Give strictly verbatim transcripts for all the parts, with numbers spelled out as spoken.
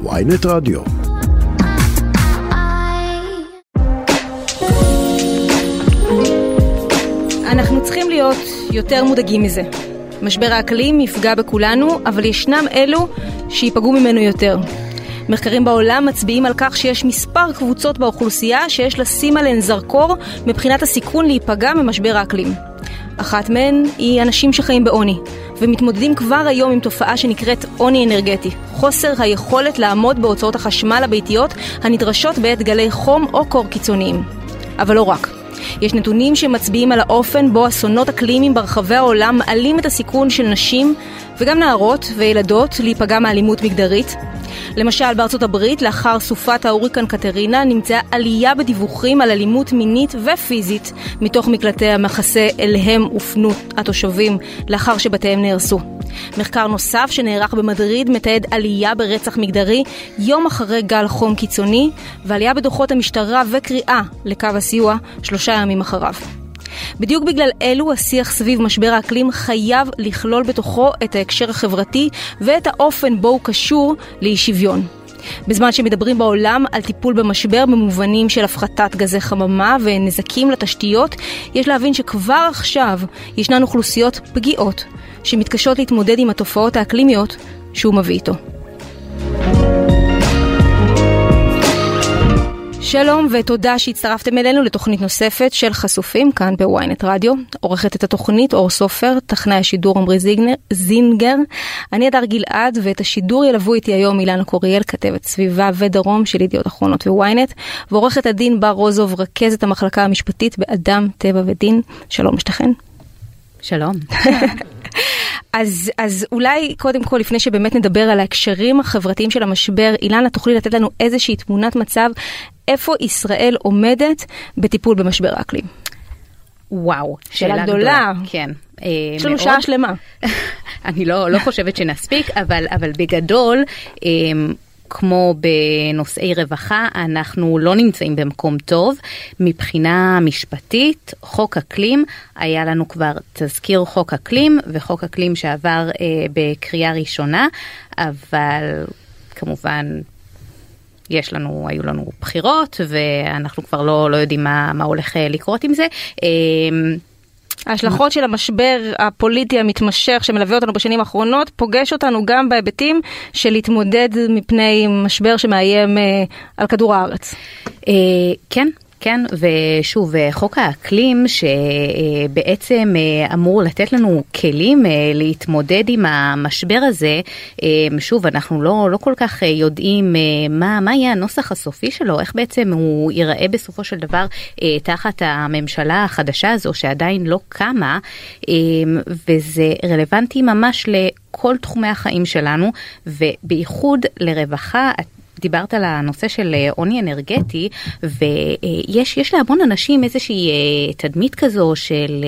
ויינט רדיו. אנחנו צריכים להיות יותר מודאגים מזה. משבר האקלים יפגע בכולנו, אבל ישנם אלו שיפגעו ממנו יותר. מחקרים בעולם מצביעים על כך שיש מספר קבוצות באוכלוסייה שיש לשים עליהן זרקור מבחינת הסיכון להיפגע ממשבר האקלים. אחת מהן היא אנשים שחיים בעוני, ומתמודדים כבר היום עם תופעה שנקראת עוני אנרגטי, חוסר היכולת לעמוד בהוצאות החשמל הביתיות הנדרשות בעת גלי חום או קור קיצוניים. אבל לא רק. יש נתונים שמצביעים על האופן בו אסונות אקלימיים ברחבי העולם מעלים את הסיכון של נשים וגם נערות וילדות להיפגע מאלימות מגדרית. למשל, בארצות הברית, לאחר סופת ההוריקן קטרינה, נמצאה עלייה בדיווחים על אלימות מינית ופיזית מתוך מקלטי המחסה אליהם הופנו התושבים לאחר שבתיהם נהרסו. מחקר נוסף שנערך במדריד מתעד עלייה ברצח מגדרי יום אחרי גל חום קיצוני, ועלייה בדוחות המשטרה וקריאה לקו הסיוע שלושה ימים אחריו. בדיוק בגלל אלו, השיח סביב משבר האקלים חייב לכלול בתוכו את ההקשר החברתי ואת האופן בו הוא קשור לאי שוויון. בזמן שמדברים בעולם על טיפול במשבר במובנים של הפחתת גזי חממה ונזקים לתשתיות, יש להבין שכבר עכשיו ישנן אוכלוסיות פגיעות שמתקשות להתמודד עם התופעות האקלימיות שהוא מביא איתו. שלום ותודה שהצטרפתם אלינו לתוכנית נוספת של חשופים כאן בוויינט רדיו. עורכת את התוכנית אור סופר, תכנאי השידור עמרי זינגר, אני הדר גלעד, ואת השידור ילוו איתי היום אילנה קוריאל, כתבת סביבה ודרום של ידיעות אחרונות וויינט, ועורכת הדין ברוזוב, רכזת המחלקה המשפטית באדם טבע ודין. שלום משתכן. שלום. אז, אז אולי קודם כל, לפני שבאמת נדבר על ההקשרים החברתיים של המשבר, אילנה, תוכלי לתת לנו איזושהי תמונת מצב, איפה ישראל עומדת בטיפול במשבר האקלים? וואו, שאלה, שאלה גדולה. גדולה. כן. יש לנו שעה שלמה. אני לא, לא חושבת שנספיק, אבל, אבל בגדול, כמו בנושאי רווחה, אנחנו לא נמצאים במקום טוב. מבחינה משפטית, חוק אקלים, היה לנו כבר תזכיר חוק אקלים, וחוק אקלים שעבר אה, בקריאה ראשונה, אבל כמובן יש לנו, היו לנו בחירות, ואנחנו כבר לא, לא יודעים מה, מה הולך לקרות עם זה. אה, ההשלכות של המשבר הפוליטי המתמשך שמלווה אותנו בשנים האחרונות, פוגש אותנו גם בהיבטים של להתמודד מפני משבר שמאיים על כדור הארץ. כן, כן, ושוב, חוק האקלים שבעצם אמור לתת לנו כלים להתמודד עם המשבר הזה, שוב, אנחנו לא, לא כל כך יודעים מה, מה יהיה הנוסח הסופי שלו, איך בעצם הוא ייראה בסופו של דבר תחת הממשלה החדשה הזו שעדיין לא קמה, וזה רלוונטי ממש לכל תחומי החיים שלנו, ובייחוד לרווחה. דיברת על הנושא של עוני אנרגטי, ויש יש להמון אנשים איזושהי תדמית כזו של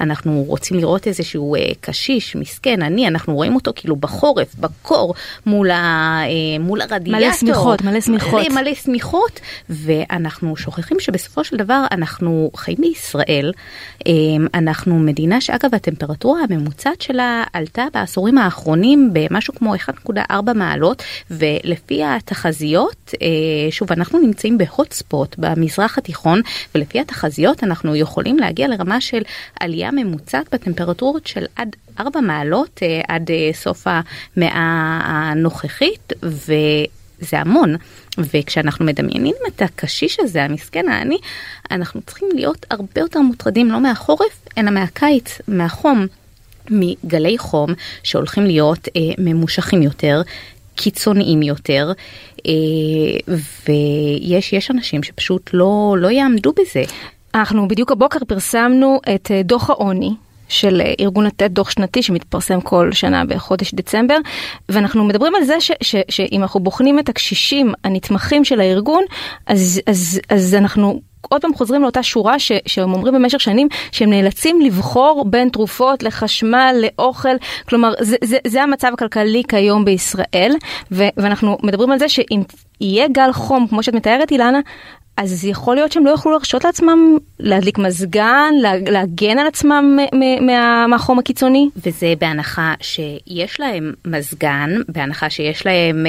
אנחנו רוצים לראות איזשהו קשיש, מסכן, אני, אנחנו רואים אותו כאילו בחורף, בקור, מול, ה, מול הרדיאטור. מלא סמיכות, מלא סמיכות. מלא, מלא סמיכות, ואנחנו שוכחים שבסופו של דבר אנחנו חיים בישראל, אנחנו מדינה שאגב הטמפרטורה הממוצעת שלה עלתה בעשורים האחרונים במשהו כמו אחת נקודה ארבע מעלות, ולפי התחזית, שוב, אנחנו נמצאים בהוטספוט במזרח התיכון, ולפי התחזיות אנחנו יכולים להגיע לרמה של עלייה ממוצעת בטמפרטורות של עד ארבע מעלות עד סוף המאה הנוכחית, וזה המון. וכשאנחנו מדמיינים את הקשיש הזה, המסכן העני, אנחנו צריכים להיות הרבה יותר מוטרדים לא מהחורף, אלא מהקיץ, מהחום, מגלי חום שהולכים להיות אה, ממושכים יותר, קיצוניים יותר, ויש יש אנשים שפשוט לא, לא יעמדו בזה. אנחנו בדיוק הבוקר פרסמנו את דוח העוני של ארגון לתת, דוח שנתי שמתפרסם כל שנה בחודש דצמבר, ואנחנו מדברים על זה ש, ש, שאם אנחנו בוחנים את הקשישים הנתמכים של הארגון, אז, אז, אז אנחנו עוד פעם חוזרים לאותה שורה ש, שהם אומרים במשך שנים, שהם נאלצים לבחור בין תרופות לחשמל, לאוכל, כלומר, זה, זה, זה המצב הכלכלי כיום בישראל, ו, ואנחנו מדברים על זה שאם יהיה גל חום, כמו שאת מתארת אילנה, אז יכול להיות שהם לא יוכלו לרשות לעצמם להדליק מזגן, להגן על עצמם מהחום הקיצוני. וזה בהנחה שיש להם מזגן, בהנחה שיש להם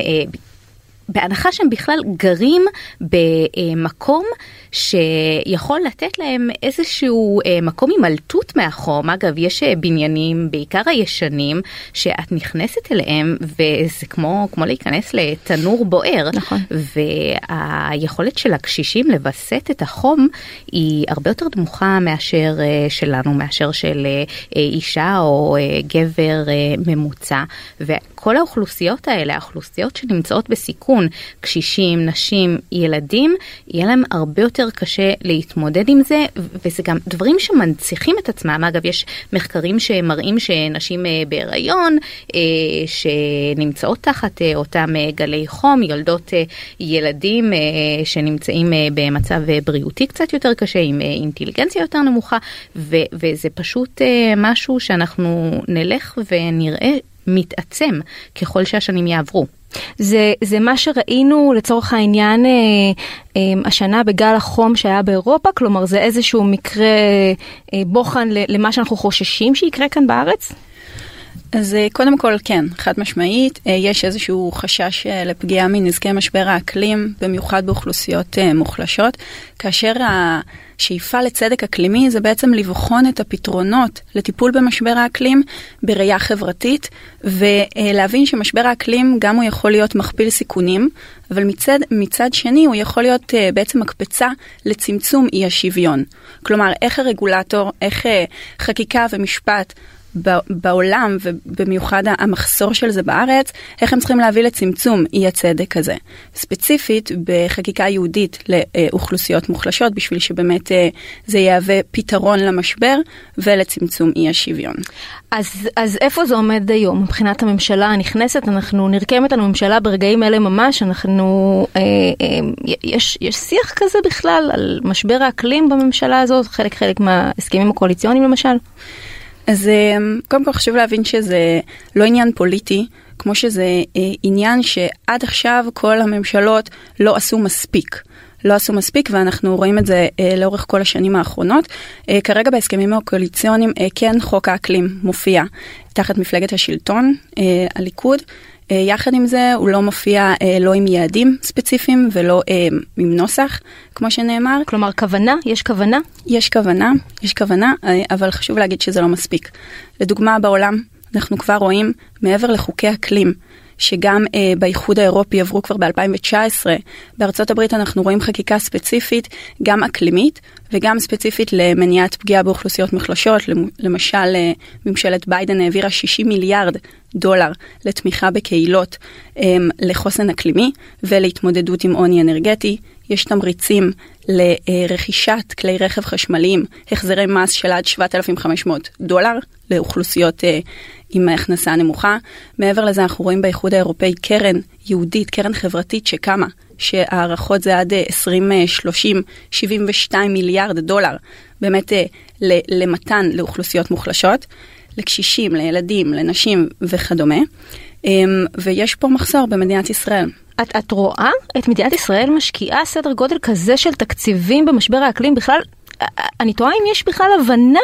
בהנחה שהם בכלל גרים במקום שיכול לתת להם איזשהו מקום עם מלטות מהחום. אגב, יש בניינים, בעיקר הישנים, שאת נכנסת אליהם וזה כמו, כמו להיכנס לתנור בוער. נכון. והיכולת של הקשישים לבסט את החום היא הרבה יותר דמוכה מאשר שלנו, מאשר של אישה או גבר ממוצע. וכל האוכלוסיות האלה, האוכלוסיות שנמצאות בסיכון, קשישים, נשים, ילדים, יהיה להם הרבה יותר קשה להתמודד עם זה, וזה גם דברים שמנציחים את עצמם. אגב, יש מחקרים שמראים שנשים בהיריון, שנמצאות תחת אותם גלי חום, יולדות ילדים שנמצאים במצב בריאותי קצת יותר קשה, עם אינטליגנציה יותר נמוכה, ו- וזה פשוט משהו שאנחנו נלך ונראה מתעצם ככל שהשנים יעברו. זה, זה מה שראינו לצורך העניין השנה בגל החום שהיה באירופה, כלומר זה איזשהו מקרה בוחן למה שאנחנו חוששים שיקרה כאן בארץ? אז קודם כל כן, חד משמעית, יש איזשהו חשש לפגיעה מנזקי משבר האקלים, במיוחד באוכלוסיות מוחלשות, כאשר השאיפה לצדק אקלימי זה בעצם לבחון את הפתרונות לטיפול במשבר האקלים בראייה חברתית, ולהבין שמשבר האקלים גם הוא יכול להיות מכפיל סיכונים, אבל מצד, מצד שני הוא יכול להיות uh, בעצם מקפצה לצמצום אי השוויון. כלומר, איך הרגולטור, איך uh, חקיקה ומשפט בעולם, ובמיוחד המחסור של זה בארץ, איך הם צריכים להביא לצמצום אי הצדק הזה. ספציפית בחקיקה יהודית לאוכלוסיות מוחלשות, בשביל שבאמת זה יהווה פתרון למשבר ולצמצום אי השוויון. אז, אז איפה זה עומד היום? מבחינת הממשלה הנכנסת, אנחנו נרקמת לנו ממשלה ברגעים אלה ממש, אנחנו, אה, אה, יש, יש שיח כזה בכלל על משבר האקלים בממשלה הזאת, חלק חלק מההסכמים הקואליציוניים למשל? אז קודם כל חשוב להבין שזה לא עניין פוליטי, כמו שזה עניין שעד עכשיו כל הממשלות לא עשו מספיק. לא עשו מספיק, ואנחנו רואים את זה לאורך כל השנים האחרונות. כרגע בהסכמים הקואליציוניים כן חוק האקלים מופיע תחת מפלגת השלטון, הליכוד. יחד עם זה הוא לא מופיע לא עם יעדים ספציפיים ולא עם נוסח, כמו שנאמר. כלומר, כוונה? יש כוונה? יש כוונה, יש כוונה, אבל חשוב להגיד שזה לא מספיק. לדוגמה, בעולם אנחנו כבר רואים מעבר לחוקי אקלים, שגם אה, באיחוד האירופי עברו כבר ב-אלפיים תשע עשרה. בארצות הברית אנחנו רואים חקיקה ספציפית, גם אקלימית וגם ספציפית למניעת פגיעה באוכלוסיות מחלשות. למשל, אה, ממשלת ביידן העבירה שישים מיליארד דולר לתמיכה בקהילות אה, לחוסן אקלימי ולהתמודדות עם עוני אנרגטי. יש תמריצים לרכישת כלי רכב חשמליים, החזרי מס של עד שבעת אלפים וחמש מאות דולר לאוכלוסיות אה, עם ההכנסה נמוכה. מעבר לזה אנחנו רואים באיחוד האירופאי קרן יהודית, קרן חברתית שקמה, שהערכות זה עד עשרים שלושים, שבעים ושניים מיליארד דולר, באמת למתן לאוכלוסיות מוחלשות, לקשישים, לילדים, לנשים וכדומה. ויש פה מחסור במדינת ישראל. את, את רואה את מדינת ישראל משקיעה סדר גודל כזה של תקציבים במשבר האקלים בכלל? אני טועה אם יש בכלל הבנה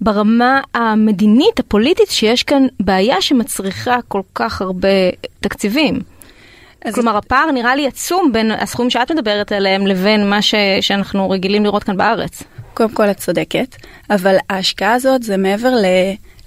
ברמה המדינית, הפוליטית, שיש כאן בעיה שמצריכה כל כך הרבה תקציבים. כלומר, הפער נראה לי עצום בין הסכומים שאת מדברת עליהם לבין מה ש... שאנחנו רגילים לראות כאן בארץ. קודם כל את צודקת, אבל ההשקעה הזאת זה מעבר ל...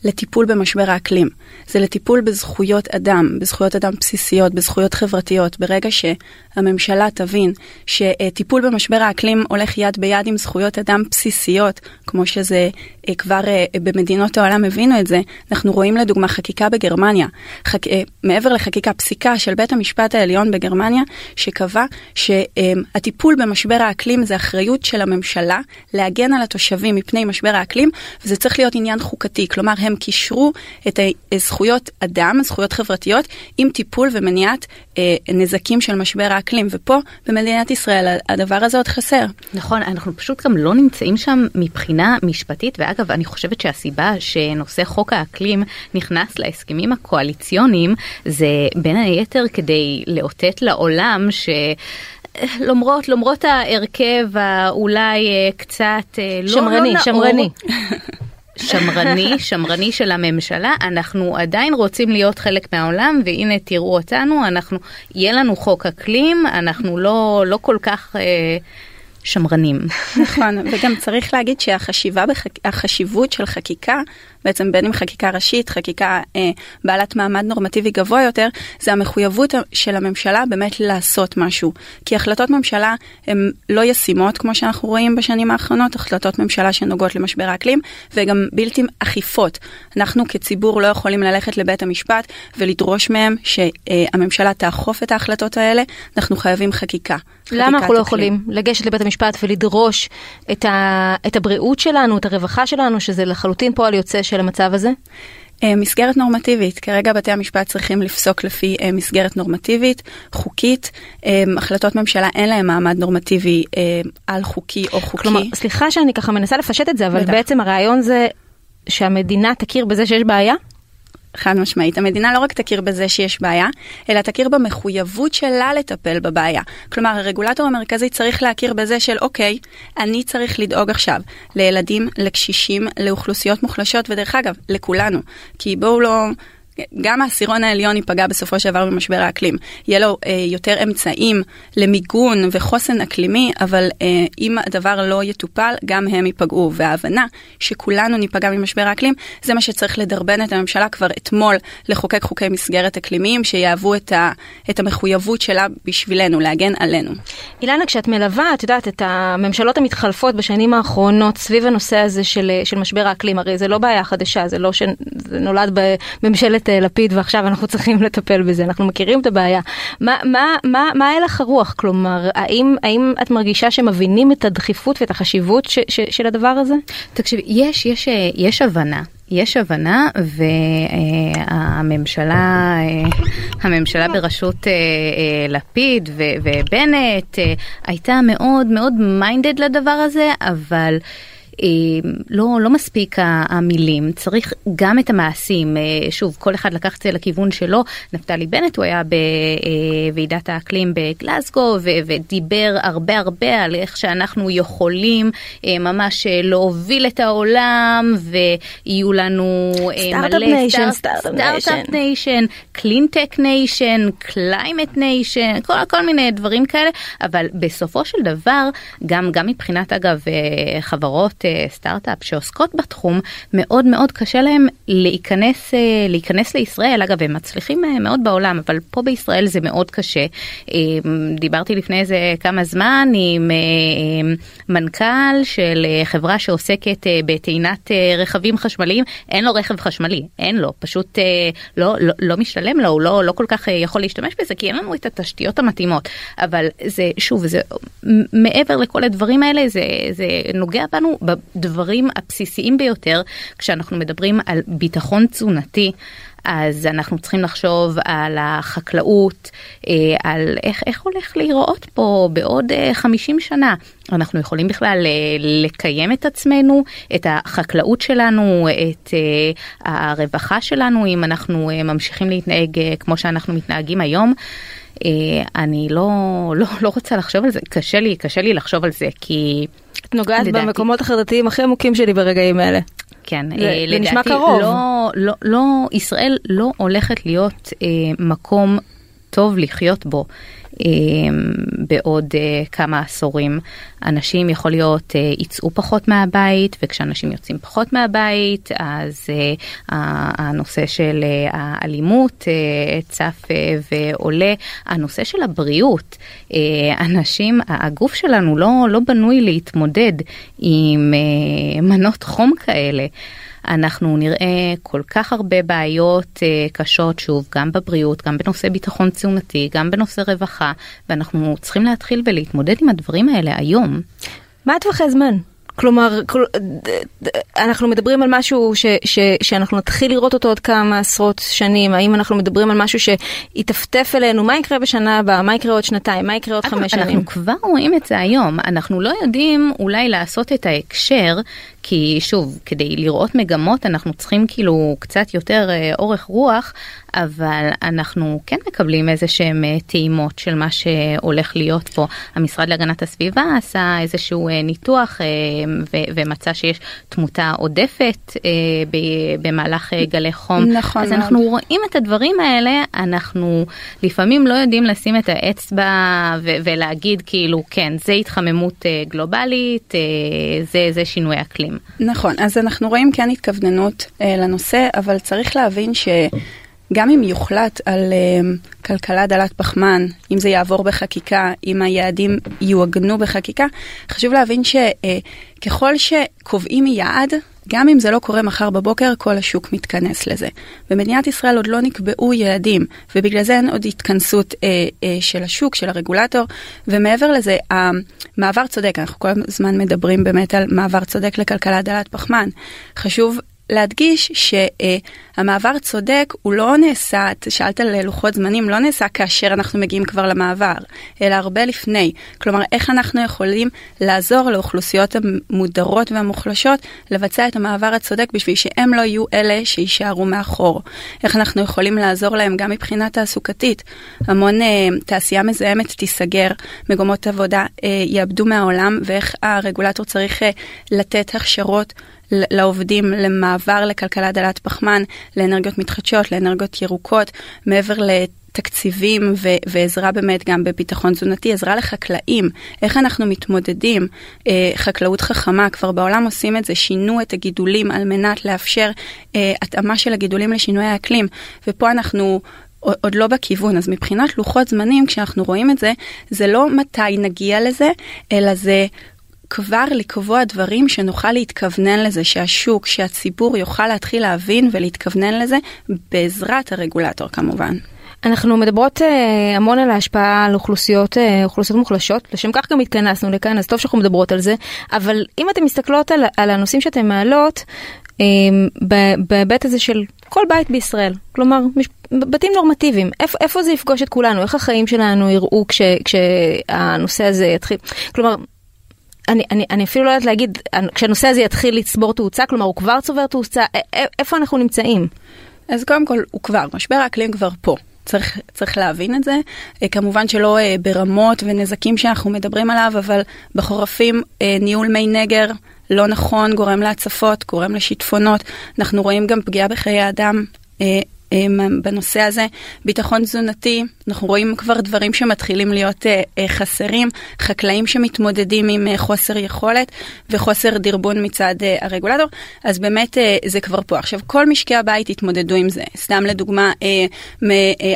לטיפול במשבר האקלים. זה לטיפול בזכויות אדם, בזכויות אדם בסיסיות, בזכויות חברתיות. ברגע שהממשלה תבין שטיפול במשבר האקלים הולך יד ביד עם זכויות אדם בסיסיות, כמו שזה כבר במדינות העולם הבינו את זה, אנחנו רואים לדוגמה חקיקה בגרמניה, חק... מעבר לחקיקה פסיקה של בית המשפט העליון בגרמניה, שקבע שהטיפול במשבר האקלים זה אחריות של הממשלה להגן על התושבים מפני משבר האקלים, וזה צריך להיות עניין חוקתי, כלומר הם קישרו את זכויות אדם, זכויות חברתיות, עם טיפול ומניעת נזקים של משבר האקלים, ופה במדינת ישראל הדבר הזה עוד חסר. נכון, אנחנו פשוט גם לא נמצאים שם מבחינה משפטית, ואגב, אני חושבת שהסיבה שנושא חוק האקלים נכנס להסכמים הקואליציוניים, זה בין היתר כדי לאותת לעולם ש... למרות, למרות ההרכב האולי קצת... שמרני, לא, לא שמרני. שמרני, שמרני של הממשלה, אנחנו עדיין רוצים להיות חלק מהעולם, והנה תראו אותנו, אנחנו, יהיה לנו חוק אקלים, אנחנו לא, לא כל כך אה, שמרנים. נכון, וגם צריך להגיד שהחשיבה בחק... החשיבות של חקיקה, בעצם בין אם חקיקה ראשית, חקיקה אה, בעלת מעמד נורמטיבי גבוה יותר, זה המחויבות של הממשלה באמת לעשות משהו. כי החלטות ממשלה הן לא ישימות, כמו שאנחנו רואים בשנים האחרונות, החלטות ממשלה שנוגעות למשבר האקלים, וגם בלתי אכיפות. אנחנו כציבור לא יכולים ללכת לבית המשפט ולדרוש מהם שהממשלה תאכוף את ההחלטות האלה, אנחנו חייבים חקיקה. למה אנחנו לא יכולים לגשת לבית המשפט ולדרוש את, ה... את הבריאות שלנו, את הרווחה שלנו, שזה לחלוטין פועל יוצא של המצב הזה? מסגרת נורמטיבית. כרגע בתי המשפט צריכים לפסוק לפי מסגרת נורמטיבית, חוקית. החלטות ממשלה אין להם מעמד נורמטיבי על חוקי או חוקי. כלומר, סליחה שאני ככה מנסה לפשט את זה, אבל בעצם הרעיון זה שהמדינה תכיר בזה שיש בעיה? חד משמעית. המדינה לא רק תכיר בזה שיש בעיה, אלא תכיר במחויבות שלה לטפל בבעיה. כלומר, הרגולטור המרכזי צריך להכיר בזה של, אוקיי, אני צריך לדאוג עכשיו לילדים, לקשישים, לאוכלוסיות מוחלשות, ודרך אגב, לכולנו. כי בואו לא... גם העשירון העליון ייפגע בסופו שעבר במשבר האקלים. יהיה לו אה, יותר אמצעים למיגון וחוסן אקלימי, אבל אה, אם הדבר לא יטופל, גם הם ייפגעו. וההבנה שכולנו ניפגע ממשבר האקלים, זה מה שצריך לדרבן את הממשלה כבר אתמול לחוקק חוקי מסגרת אקלימיים, שיעבו את, ה, את המחויבות שלה בשבילנו, להגן עלינו. אילנה, כשאת מלווה, את יודעת, את הממשלות המתחלפות בשנים האחרונות, סביב הנושא הזה של, של משבר האקלים, הרי זה לא בעיה חדשה, זה לא שנולד בממשלת לפיד, ועכשיו אנחנו צריכים לטפל בזה. אנחנו מכירים את הבעיה. מה, מה, מה, מה הלך הרוח? כלומר, האם, האם את מרגישה שמבינים את הדחיפות ואת החשיבות ש, ש, של הדבר הזה? תקשיב, יש, יש, יש הבנה. יש הבנה, והממשלה, הממשלה בראשות לפיד ובנט הייתה מאוד, מאוד מיינדד לדבר הזה, אבל לא, לא מספיק המילים, צריך גם את המעשים. שוב, כל אחד לקח את זה לכיוון שלו. נפתלי בנט, הוא היה בוועידת האקלים בגלזגו, ודיבר הרבה הרבה על איך שאנחנו יכולים ממש להוביל את העולם, ויהיו לנו מלא סטארט-אפ ניישן, קלינטק ניישן, קליימט ניישן, כל מיני דברים כאלה, אבל בסופו של דבר, גם, גם מבחינת, אגב, חברות סטארט-אפ שעוסקות בתחום, מאוד מאוד קשה להם להיכנס, להיכנס לישראל. אגב, הם מצליחים מאוד בעולם, אבל פה בישראל זה מאוד קשה. דיברתי לפני איזה כמה זמן עם מנכ"ל של חברה שעוסקת בטעינת רכבים חשמליים. אין לו רכב חשמלי, אין לו, פשוט לא, לא, לא משתלם לו, הוא לא, לא כל כך יכול להשתמש בזה, כי אין לנו את התשתיות המתאימות. אבל זה, שוב, זה, מעבר לכל הדברים האלה, זה, זה נוגע בנו בדברים הבסיסיים ביותר. כשאנחנו מדברים על ביטחון תזונתי, אז אנחנו צריכים לחשוב על החקלאות, על איך, איך הולך להיראות פה בעוד חמישים שנה. אנחנו יכולים בכלל לקיים את עצמנו, את החקלאות שלנו, את הרווחה שלנו, אם אנחנו ממשיכים להתנהג כמו שאנחנו מתנהגים היום. אני לא, לא, לא רוצה לחשוב על זה. קשה לי, קשה לי לחשוב על זה, כי את נוגעת במקומות החרדתיים הכי עמוקים שלי ברגעים האלה. כן, לדעתי, נשמע קרוב. לא, לא, לא, ישראל לא הולכת להיות מקום טוב לחיות בו בעוד כמה עשורים. אנשים יכול להיות יצאו פחות מהבית, וכשאנשים יוצאים פחות מהבית, אז הנושא של האלימות צף ועולה. הנושא של הבריאות, אנשים, הגוף שלנו לא, לא בנוי להתמודד עם מנות חום כאלה. אנחנו נראה כל כך הרבה בעיות קשות, שוב, גם בבריאות, גם בנושא ביטחון תזונתי, גם בנושא רווחה, ואנחנו צריכים להתחיל ולהתמודד עם הדברים האלה היום. מה טווחי זמן? כלומר, אנחנו מדברים על משהו ש, ש, שאנחנו נתחיל לראות אותו עוד כמה עשרות שנים. האם אנחנו מדברים על משהו שיתפתף אלינו? מה יקרה בשנה הבאה? מה יקרה עוד שנתיים? מה יקרה עוד חמש שנים? אנחנו כבר רואים את זה היום. אנחנו לא יודעים אולי לעשות את ההקשר, כי שוב, כדי לראות מגמות אנחנו צריכים כאילו קצת יותר אורך רוח, אבל אנחנו כן מקבלים איזה שהם טעימות של מה שהולך להיות פה. המשרד להגנת הסביבה עשה איזשהו ניתוח ומצא שיש תמותה עודפת במהלך גלי חום. נכון. אז אנחנו רואים את הדברים האלה, אנחנו לפעמים לא יודעים לשים את האצבע ולהגיד כאילו כן, זה התחממות גלובלית, זה, זה שינוי אקלים. נכון, אז אנחנו רואים כן התכווננות לנושא, אבל צריך להבין ש... גם אם יוחלט על um, כלכלה דלת פחמן, אם זה יעבור בחקיקה, אם היעדים יועגנו בחקיקה, חשוב להבין שככל uh, שקובעים יעד, גם אם זה לא קורה מחר בבוקר, כל השוק מתכנס לזה. במדינת ישראל עוד לא נקבעו יעדים, ובגלל זה אין עוד התכנסות אה, אה, של השוק, של הרגולטור, ומעבר לזה, המעבר צודק, אנחנו כל הזמן מדברים באמת על מעבר צודק לכלכלה דלת פחמן. חשוב להדגיש שהמעבר צודק הוא לא נעשה, שאלת על לוחות זמנים, לא נעשה כאשר אנחנו מגיעים כבר למעבר, אלא הרבה לפני. כלומר, איך אנחנו יכולים לעזור לאוכלוסיות המודרות והמוחלשות לבצע את המעבר הצודק בשביל שהם לא יהיו אלה שישארו מאחור. איך אנחנו יכולים לעזור להם גם מבחינה תעסוקתית. המון תעשייה מזהמת תיסגר, מגומות עבודה יאבדו מהעולם, ואיך הרגולטור צריך לתת הכשרות לעובדים למעבר לכלכלה דלת פחמן, לאנרגיות מתחדשות, לאנרגיות ירוקות, מעבר לתקציבים ו- ועזרה באמת גם בביטחון תזונתי, עזרה לחקלאים. איך אנחנו מתמודדים? אה, חקלאות חכמה, כבר בעולם עושים את זה, שינו את הגידולים על מנת לאפשר אה, התאמה של הגידולים לשינוי האקלים. ופה אנחנו עוד לא בכיוון, אז מבחינת לוחות זמנים, כשאנחנו רואים את זה, זה לא מתי נגיע לזה, אלא זה כבר לקבוע דברים שנוכל להתכוונן לזה, שהשוק, שהציבור יוכל להתחיל להבין ולהתכוונן לזה בעזרת הרגולטור כמובן. אנחנו מדברות המון על ההשפעה על אוכלוסיות, אוכלוסיות מוחלשות, לשם כך גם התכנסנו לכאן, אז טוב שאנחנו מדברות על זה, אבל אם אתם מסתכלות על, על הנושאים שאתם מעלות, בהיבט הזה של כל בית בישראל, כלומר, בתים נורמטיביים, איפ, איפה זה יפגוש את כולנו, איך החיים שלנו יראו כש, כשהנושא הזה יתחיל, כלומר, אני, אני, אני אפילו לא יודעת להגיד, כשהנושא הזה יתחיל לצבור תאוצה, כלומר, הוא כבר צובר תאוצה, איפה אנחנו נמצאים? אז קודם כל, הוא כבר, משבר האקלים כבר פה. צריך, צריך להבין את זה. כמובן שלא ברמות ונזקים שאנחנו מדברים עליו, אבל בחורפים, ניהול מי נגר לא נכון, גורם להצפות, גורם לשיטפונות. אנחנו רואים גם פגיעה בחיי האדם, בנושא הזה, ביטחון תזונתי, אנחנו רואים כבר דברים שמתחילים להיות חסרים, חקלאים שמתמודדים עם חוסר יכולת וחוסר דרבון מצד הרגולטור, אז באמת זה כבר פה. עכשיו, כל משקי הבית התמודדו עם זה. סתם לדוגמה,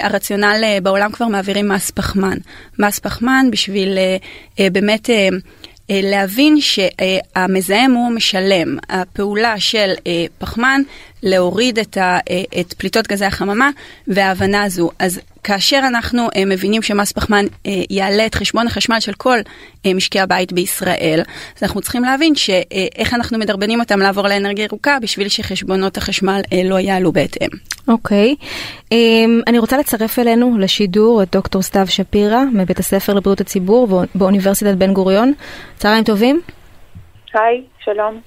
הרציונל בעולם כבר מעבירים מס פחמן. מס פחמן בשביל באמת להבין שהמזהם הוא משלם. הפעולה של פחמן להוריד את, ה, את פליטות גזי החממה וההבנה הזו. אז כאשר אנחנו מבינים שמס פחמן יעלה את חשבון החשמל של כל משקי הבית בישראל, אז אנחנו צריכים להבין שאיך אנחנו מדרבנים אותם לעבור לאנרגיה ירוקה בשביל שחשבונות החשמל לא יעלו בהתאם. אוקיי. אני רוצה לצרף אלינו לשידור את דוקטור סתיו שפירא מבית הספר לבריאות הציבור באוניברסיטת בן גוריון. צהריים טובים. היי, שלום.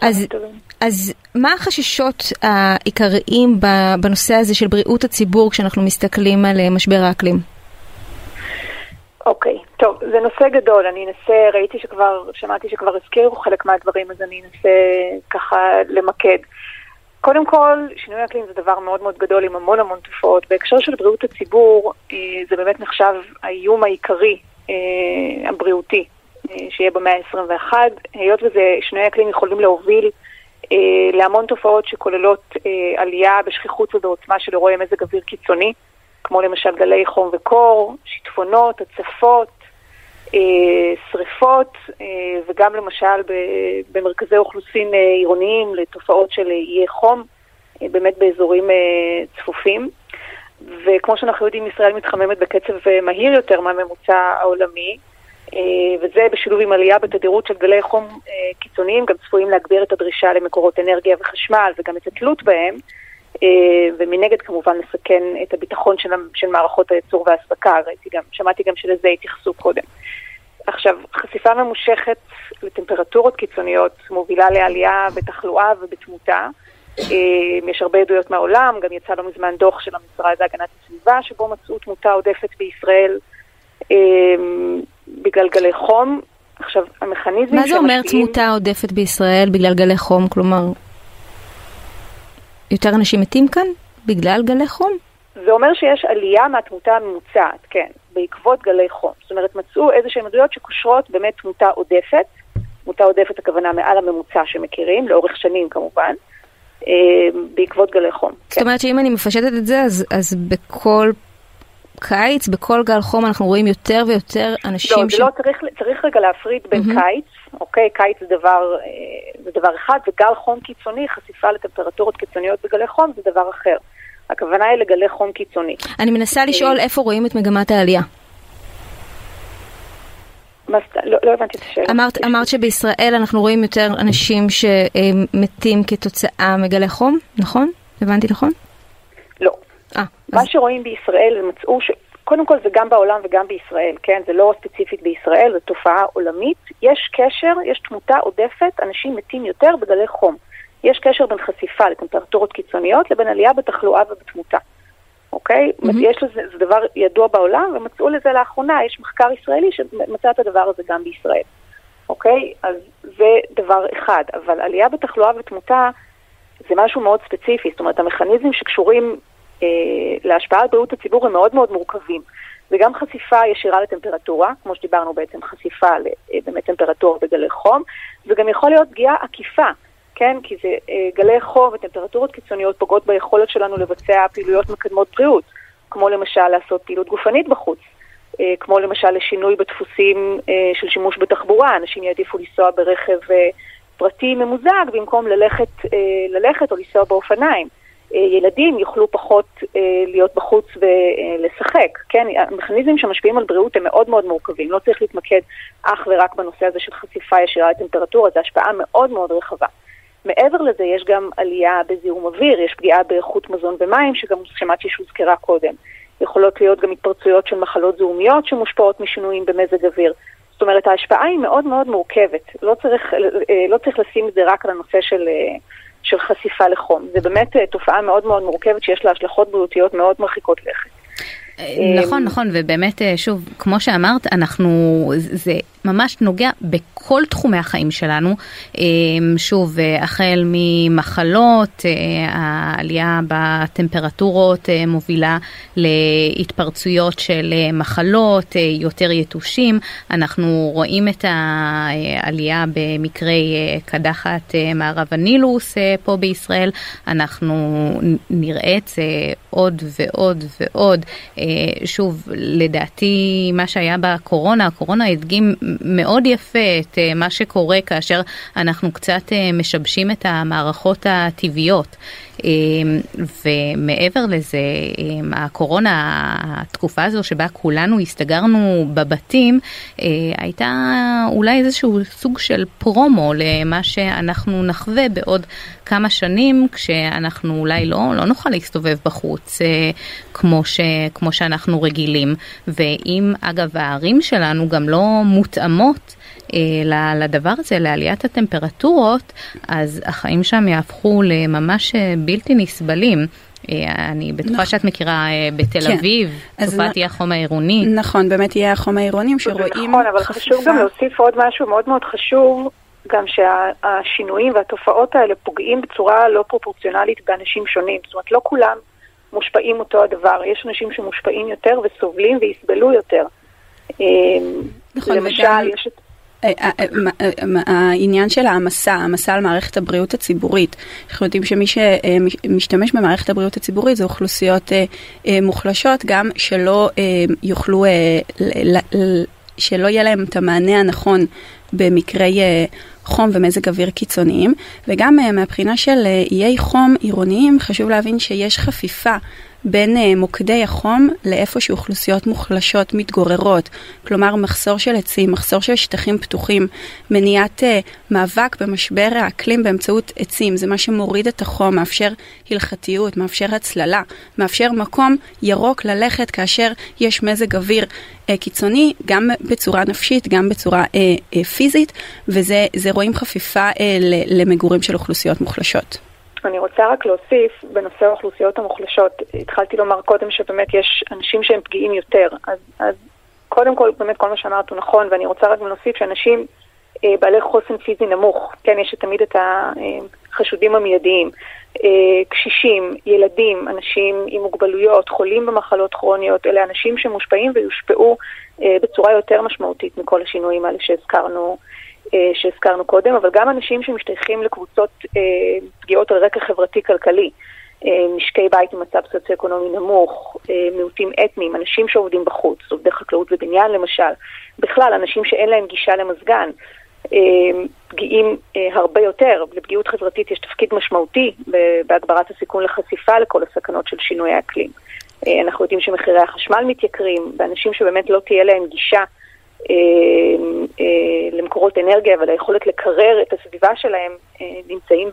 אז אז מה החששות העיקריים בנושא הזה של בריאות הציבור כשאנחנו מסתכלים על משבר האקלים? אוקיי, טוב, זה נושא גדול. אני אנסה, ראיתי שכבר, שמעתי שכבר הזכירו חלק מהדברים, אז אני אנסה ככה למקד. קודם כל, שינוי אקלים זה דבר מאוד מאוד גדול עם המון המון תופעות. בהקשר של בריאות הציבור, זה באמת נחשב האיום העיקרי הבריאותי שיהיה במאה ה-עשרים ואחת. היות וזה, שינוי אקלים יכולים להוביל להמון תופעות שכוללות עלייה בשכיחות ובעוצמה של אירועי מזג אוויר קיצוני, כמו למשל גלי חום וקור, שיטפונות, הצפות, שריפות, וגם למשל במרכזי אוכלוסין עירוניים לתופעות של איי חום, באמת באזורים צפופים. וכמו שאנחנו יודעים, ישראל מתחממת בקצב מהיר יותר מהממוצע העולמי, וזה בשילוב עם עלייה בתדירות של גלי חום קיצוניים, גם צפויים להגביר את הדרישה למקורות אנרגיה וחשמל וגם את התלות בהם, ומנגד כמובן לסכן את הביטחון של, של מערכות הייצור והספקה. ראיתי גם, שמעתי גם שלזה התייחסו קודם. עכשיו, חשיפה ממושכת לטמפרטורות קיצוניות מובילה לעלייה בתחלואה ובתמותה. יש הרבה עדויות מהעולם, גם יצא לא מזמן דוח של המשרד להגנת הסביבה, שבו מצאו תמותה עודפת בישראל בגלל גלי חום. עכשיו, המכניזם... מה זה אומר תמותה עודפת בישראל בגלל גלי חום? כלומר, יותר אנשים מתים כאן בגלל גלי חום? זה אומר שיש עלייה מהתמותה הממוצעת, כן, בעקבות גלי חום. זאת אומרת, מצאו איזושהי עדויות שקושרות באמת תמותה עודפת. תמותה עודפת הכוונה מעל הממוצע שמכירים, לאורך שנים כמובן, בעקבות גלי חום. זאת אומרת שאם אני מפשטת את זה, אז, אז בכל קיץ, בכל גל חום, אנחנו רואים יותר ויותר אנשים... לא, ש... לא, צריך, צריך רגע להפריד בין mm-hmm. קיץ, אוקיי, קיץ זה דבר, זה דבר אחד, וגל חום קיצוני, חשיפה לטמפרטורות קיצוניות בגלי חום, זה דבר אחר. הכוונה היא לגלי חום קיצוני. אני מנסה לשאול איפה רואים את מגמת העלייה. לא הבנתי את השאלה. אמרת שבישראל אנחנו רואים יותר אנשים שמתים כתוצאה מגלי חום, נכון? הבנתי נכון? לא. מה שרואים בישראל, מצאו שקודם כל זה גם בעולם וגם בישראל, כן? זה לא ספציפית בישראל, זו תופעה עולמית. יש קשר, יש תמותה עודפת, אנשים מתים יותר בגלי חום. יש קשר בין חשיפה לטמפרטורות קיצוניות לבין עלייה בתחלואה ובתמותה. אוקיי? Mm-hmm. יש לזה, זה דבר ידוע בעולם, ומצאו לזה לאחרונה, יש מחקר ישראלי שמצא את הדבר הזה גם בישראל. אוקיי? אז זה דבר אחד. אבל עלייה בתחלואה ובתמותה זה משהו מאוד ספציפי. זאת אומרת, המכניזמים שקשורים אה, להשפעה על בריאות הציבור הם מאוד מאוד מורכבים. וגם חשיפה ישירה לטמפרטורה, כמו שדיברנו בעצם, חשיפה לטמפרטורה בגלי חום, וגם יכול להיות פגיעה עקיפה. כן, כי זה גלי חום וטמפרטורות קיצוניות פוגעות ביכולת שלנו לבצע פעילויות מקדמות בריאות, כמו למשל לעשות פעילות גופנית בחוץ, כמו למשל לשינוי בדפוסים של שימוש בתחבורה, אנשים יעדיפו לנסוע ברכב פרטי ממוזג במקום ללכת, ללכת או לנסוע באופניים. ילדים יוכלו פחות להיות בחוץ ולשחק, כן? המכניזמים שמשפיעים על בריאות הם מאוד מאוד מורכבים, לא צריך להתמקד אך ורק בנושא הזה של חשיפה ישירה לטמפרטורה, זו השפעה מאוד מאוד רחבה. מעבר לזה יש גם עלייה בזיהום אוויר, יש פגיעה באיכות מזון ומים, שגם שמעתי שהוזכרה קודם. יכולות להיות גם התפרצויות של מחלות זיהומיות שמושפעות משינויים במזג אוויר. זאת אומרת, ההשפעה היא מאוד מאוד מורכבת. לא צריך, לא צריך לשים את זה רק על הנושא של, של חשיפה לחום. זה באמת תופעה מאוד מאוד מורכבת שיש לה השלכות בריאותיות מאוד מרחיקות לכת. נכון, נכון, ובאמת, שוב, כמו שאמרת, אנחנו, זה ממש נוגע בכל תחומי החיים שלנו, שוב, החל ממחלות, העלייה בטמפרטורות מובילה להתפרצויות של מחלות, יותר יתושים, אנחנו רואים את העלייה במקרי קדחת מערב הנילוס פה בישראל, אנחנו נראה את זה עוד ועוד ועוד, שוב, לדעתי מה שהיה בקורונה, הקורונה הדגים מאוד יפה את מה שקורה כאשר אנחנו קצת משבשים את המערכות הטבעיות. ומעבר לזה, הקורונה, התקופה הזו שבה כולנו הסתגרנו בבתים, הייתה אולי איזשהו סוג של פרומו למה שאנחנו נחווה בעוד כמה שנים, כשאנחנו אולי לא, לא נוכל להסתובב בחוץ כמו ש, כמו שאנחנו רגילים. ואם, אגב, הערים שלנו גם לא מותאמות לדבר הזה, לעליית הטמפרטורות, אז החיים שם יהפכו לממש בלתי נסבלים. אני בטוחה שאת מכירה בתל אביב, תופעת יהיה החום העירוני. נכון, באמת יהיה החום העירוני שרואים חשיפה. נכון, אבל חשוב גם להוסיף עוד משהו מאוד מאוד חשוב, גם שהשינויים והתופעות האלה פוגעים בצורה לא פרופורציונלית באנשים שונים. זאת אומרת, לא כולם מושפעים אותו הדבר. יש אנשים שמושפעים יותר וסובלים ויסבלו יותר. למשל, יש את... העניין של המסע, המסע על מערכת הבריאות הציבורית. אנחנו יודעים שמי שמשתמש במערכת הבריאות הציבורית זה אוכלוסיות מוחלשות, גם שלא יוכלו, שלא יהיה להם את המענה הנכון במקרי חום ומזג אוויר קיצוניים, וגם מהבחינה של איי חום עירוניים חשוב להבין שיש חפיפה בין מוקדי החום לאיפה שאוכלוסיות מוחלשות מתגוררות, כלומר מחסור של עצים, מחסור של שטחים פתוחים, מניעת מאבק במשבר האקלים באמצעות עצים, זה מה שמוריד את החום, מאפשר הלכתיות, מאפשר הצללה, מאפשר מקום ירוק ללכת כאשר יש מזג אוויר קיצוני, גם בצורה נפשית, גם בצורה פיזית, וזה זה רואים חפיפה למגורים של אוכלוסיות מוחלשות. אני רוצה רק להוסיף בנושא האוכלוסיות המוחלשות. התחלתי לומר קודם שבאמת יש אנשים שהם פגיעים יותר. אז, אז קודם כל, באמת כל מה שאמרת הוא נכון, ואני רוצה רק להוסיף שאנשים אה, בעלי חוסן פיזי נמוך, כן, יש תמיד את החשודים המיידיים, אה, קשישים, ילדים, אנשים עם מוגבלויות, חולים במחלות כרוניות, אלה אנשים שמושפעים ויושפעו אה, בצורה יותר משמעותית מכל השינויים האלה שהזכרנו. שהזכרנו קודם, אבל גם אנשים שמשתייכים לקבוצות פגיעות על רקע חברתי-כלכלי, משקי בית במצב סוציו-אקונומי נמוך, מיעוטים אתניים, אנשים שעובדים בחוץ, עובדי חקלאות ובניין למשל, בכלל, אנשים שאין להם גישה למזגן, פגיעים הרבה יותר. לפגיעות חברתית יש תפקיד משמעותי בהגברת הסיכון לחשיפה לכל הסכנות של שינוי האקלים. אנחנו יודעים שמחירי החשמל מתייקרים, באנשים שבאמת לא תהיה להם גישה למקורות אנרגיה, אבל היכולת לקרר את הסביבה שלהם נמצאים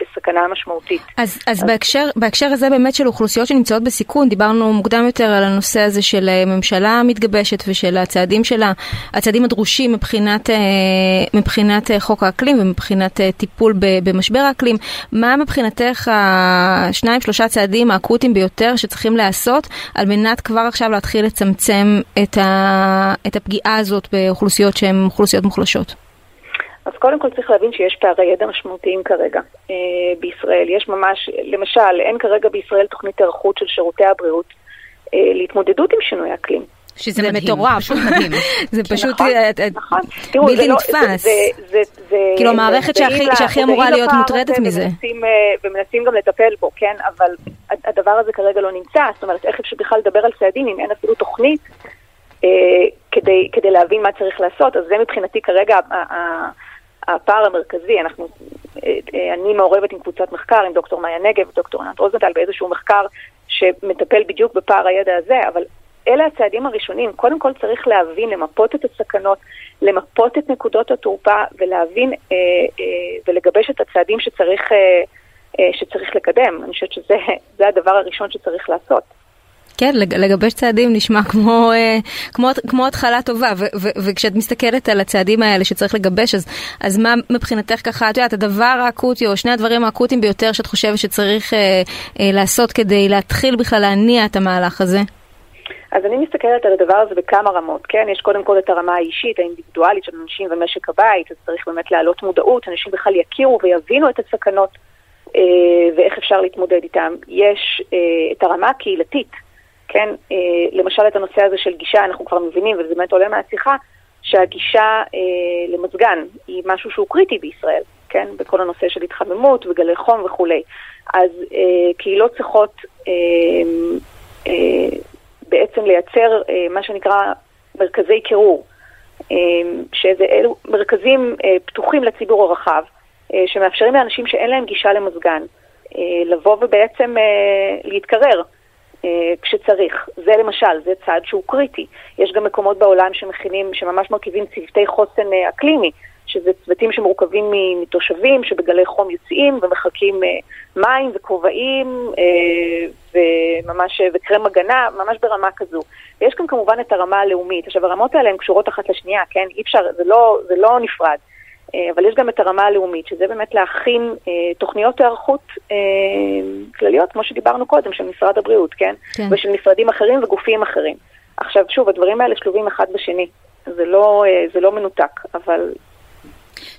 בסכנה משמעותית. אז, אז בהקשר, בהקשר הזה באמת של אוכלוסיות שנמצאות בסיכון, דיברנו מוקדם יותר על הנושא הזה של הממשלה המתגבשת ושל הצעדים שלה, הצעדים הדרושים מבחינת, מבחינת חוק האקלים ומבחינת טיפול במשבר האקלים. מה מבחינתך השניים, שלושה הצעדים האקוטיים ביותר שצריכים לעשות על מנת כבר עכשיו להתחיל לצמצם את, ה, את הפגיעה הזאת באוכלוסיות שהן אוכלוסיות מוחלשות? אז קודם כל צריך להבין שיש פערי ידע משמעותיים כרגע בישראל. יש ממש, למשל, אין כרגע בישראל תוכנית ערכות של שירותי הבריאות להתמודדות עם שינוי אקלים. שזה מטורף. זה פשוט בלתי נתפס. כאילו המערכת שהכי אמורה להיות מוטרדת מזה. ומנסים גם לטפל בו, כן? אבל הדבר הזה כרגע לא נמצא. זאת אומרת, איך אפשר בכלל לדבר על צעדים אם אין אפילו תוכנית כדי כדי להבין מה צריך לעשות? אז זה מבחינתי כרגע הפער המרכזי. אנחנו, אני מעורבת עם קבוצת מחקר, עם דוקטור מאיה נגב, דוקטור ענת רוזנטל, באיזשהו מחקר שמטפל בדיוק בפער הידע הזה, אבל אלה הצעדים הראשונים. קודם כל צריך להבין, למפות את הסכנות, למפות את נקודות התורפה, ולהבין אה, אה, ולגבש את הצעדים שצריך, אה, אה, שצריך לקדם. אני חושבת שזה זה הדבר הראשון שצריך לעשות. כן, לגבש צעדים נשמע כמו, כמו, כמו התחלה טובה, ו, ו, וכשאת מסתכלת על הצעדים האלה שצריך לגבש, אז, אז מה מבחינתך ככה, את יודעת, הדבר האקוטי, או שני הדברים האקוטיים ביותר שאת חושבת שצריך אה, אה, לעשות כדי להתחיל בכלל להניע את המהלך הזה? אז אני מסתכלת על הדבר הזה בכמה רמות, כן? יש קודם כל את הרמה האישית, האינדיבידואלית של אנשים ומשק הבית, אז צריך באמת להעלות מודעות, אנשים בכלל יכירו ויבינו את הסכנות, אה, ואיך אפשר להתמודד איתם. יש אה, את הרמה הקהילתית, כן, למשל את הנושא הזה של גישה, אנחנו כבר מבינים, וזה באמת עולה מהשיחה, שהגישה למזגן היא משהו שהוא קריטי בישראל, כן, בכל הנושא של התחממות וגלי חום וכולי. אז קהילות צריכות בעצם לייצר מה שנקרא מרכזי קירור, שזה אלו מרכזים פתוחים לציבור הרחב, שמאפשרים לאנשים שאין להם גישה למזגן, לבוא ובעצם להתקרר כשצריך. זה למשל, זה צעד שהוא קריטי. יש גם מקומות בעולם שמכינים, שממש מרכיבים צוותי חוסן אקלימי, שזה צוותים שמורכבים מתושבים, שבגלי חום יוצאים ומחכים מים וכובעים, וממש, וקרם הגנה, ממש ברמה כזו. ויש גם כמובן את הרמה הלאומית. עכשיו, הרמות האלה הן קשורות אחת לשנייה, כן? אי אפשר, זה לא, זה לא נפרד. אבל יש גם את הרמה הלאומית, שזה באמת להכין אה, תוכניות הערכות אה, כלליות, כמו שדיברנו קודם, של משרד הבריאות, כן? כן. ושל משרדים אחרים וגופים אחרים. עכשיו, שוב, הדברים האלה שלובים אחד בשני. זה לא, אה, זה לא מנותק, אבל...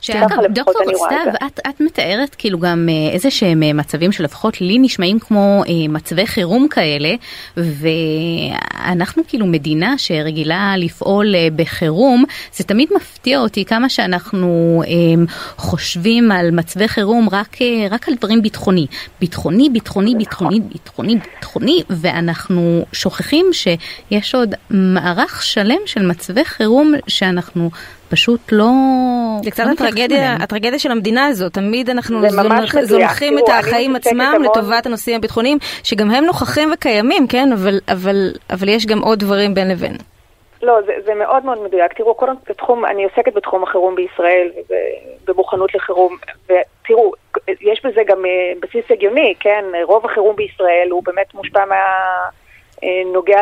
שאגב, דוקטור סתיו, את, את מתארת כאילו גם איזה שהם מצבים שלפחות לי נשמעים כמו מצבי חירום כאלה, ואנחנו כאילו מדינה שרגילה לפעול בחירום. זה תמיד מפתיע אותי כמה שאנחנו חושבים על מצבי חירום רק, רק על דברים ביטחוני. ביטחוני, ביטחוני, ביטחוני, ביטחוני, ביטחוני, ואנחנו שוכחים שיש עוד מערך שלם של מצבי חירום שאנחנו פשוט לא... זה קצת הטרגדיה של המדינה הזאת, תמיד אנחנו זונחים את החיים עצמם לטובת הנושאים הביטחוניים, שגם הם נוכחים וקיימים, כן? אבל יש גם עוד דברים בין לבין. לא, זה, זה מאוד מאוד מדויק. תראו, קודם בתחום, אני עוסקת בתחום החירום בישראל, ובמוכנות לחירום, ותראו, יש בזה גם בסיס הגיוני, כן? רוב החירום בישראל הוא באמת מושפע מה... נוגע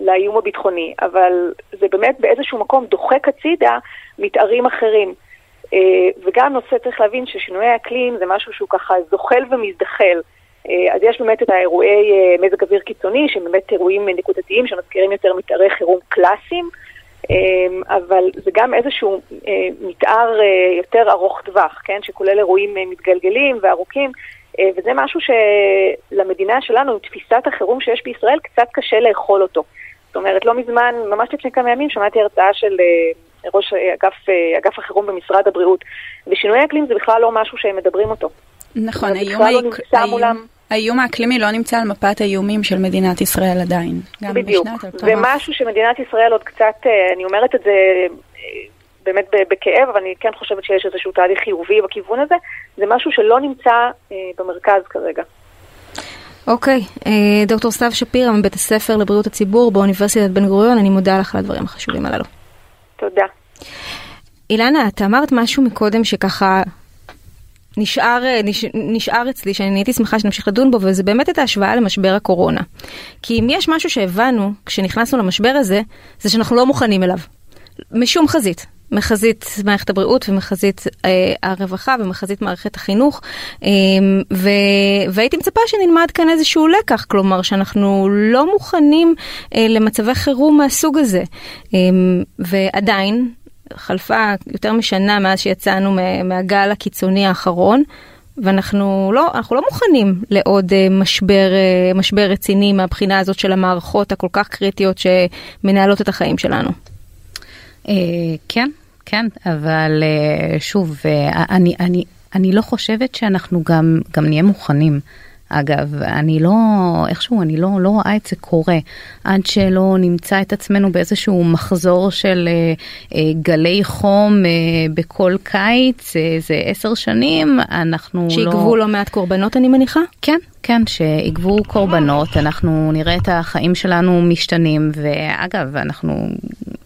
לאיום הביטחוני, אבל זה באמת באיזשהו מקום דוחק הצידה מתארים אחרים. וגם נושא צריך להבין ששינוי האקלים זה משהו שהוא ככה זוחל ומזדחל. אז יש באמת את האירועי מזג אוויר קיצוני, שהם באמת אירועים נקודתיים שמזכירים יותר מתארי חירום קלאסיים, אבל זה גם איזשהו מתאר יותר ארוך טווח, כן? שכולל אירועים מתגלגלים וארוכים, וזה משהו שלמדינה שלנו, תפיסת החירום שיש בישראל, קצת קשה לאכול אותו. זאת אומרת, לא מזמן, ממש לפני כמה ימים, שמעתי הרצאה של ראש אגף, אגף החירום במשרד הבריאות, ושינוי האקלים זה בכלל לא משהו שהם מדברים אותו. נכון, האיום, לא האיום, מולם... האיום האקלימי לא נמצא על מפת האיומים של מדינת ישראל עדיין. גם בדיוק, זה משהו שמדינת ישראל עוד קצת, אני אומרת את זה... באמת בכאב, אבל אני כן חושבת שיש איזשהו תהליך חיובי בכיוון הזה. זה משהו שלא נמצא במרכז כרגע. אוקיי. דוקטור סתיו שפירא, מבית הספר לבריאות הציבור באוניברסיטת בן גוריון, אני מודה לך על הדברים החשובים הללו. תודה. אילנה, את אמרת משהו מקודם שככה נשאר, נשאר אצלי, שאני הייתי שמחה שנמשיך לדון בו, וזה באמת את ההשוואה למשבר הקורונה. כי אם יש משהו שהבנו כשנכנסנו למשבר הזה, זה שאנחנו לא מוכנים אליו. משום חזית. מחזית מערכת הבריאות ומחזית אה, הרווחה ומחזית מערכת החינוך, אה, ו, והייתי מצפה שנלמד כאן איזשהו לקח, כלומר שאנחנו לא מוכנים אה, למצבי חירום מהסוג הזה, אה, ועדיין חלפה יותר משנה מאז שיצאנו מהגל הקיצוני האחרון, ואנחנו לא, אנחנו לא מוכנים לעוד משבר, משבר רציני מהבחינה הזאת של המערכות הכל כך קריטיות שמנהלות את החיים שלנו. כן, כן, אבל שוב, אני, אני, אני לא חושבת שאנחנו גם, גם נהיה מוכנים. אגב, אני לא, איכשהו, אני לא, לא רואה את זה קורה, עד שלא נמצא את עצמנו באיזשהו מחזור של גלי חום בכל קיץ, זה עשר שנים, אנחנו לא... שיגבו לא מעט קורבנות, אני מניחה? כן, כן, שיגבו קורבנות, אנחנו נראה את החיים שלנו משתנים, ואגב, אנחנו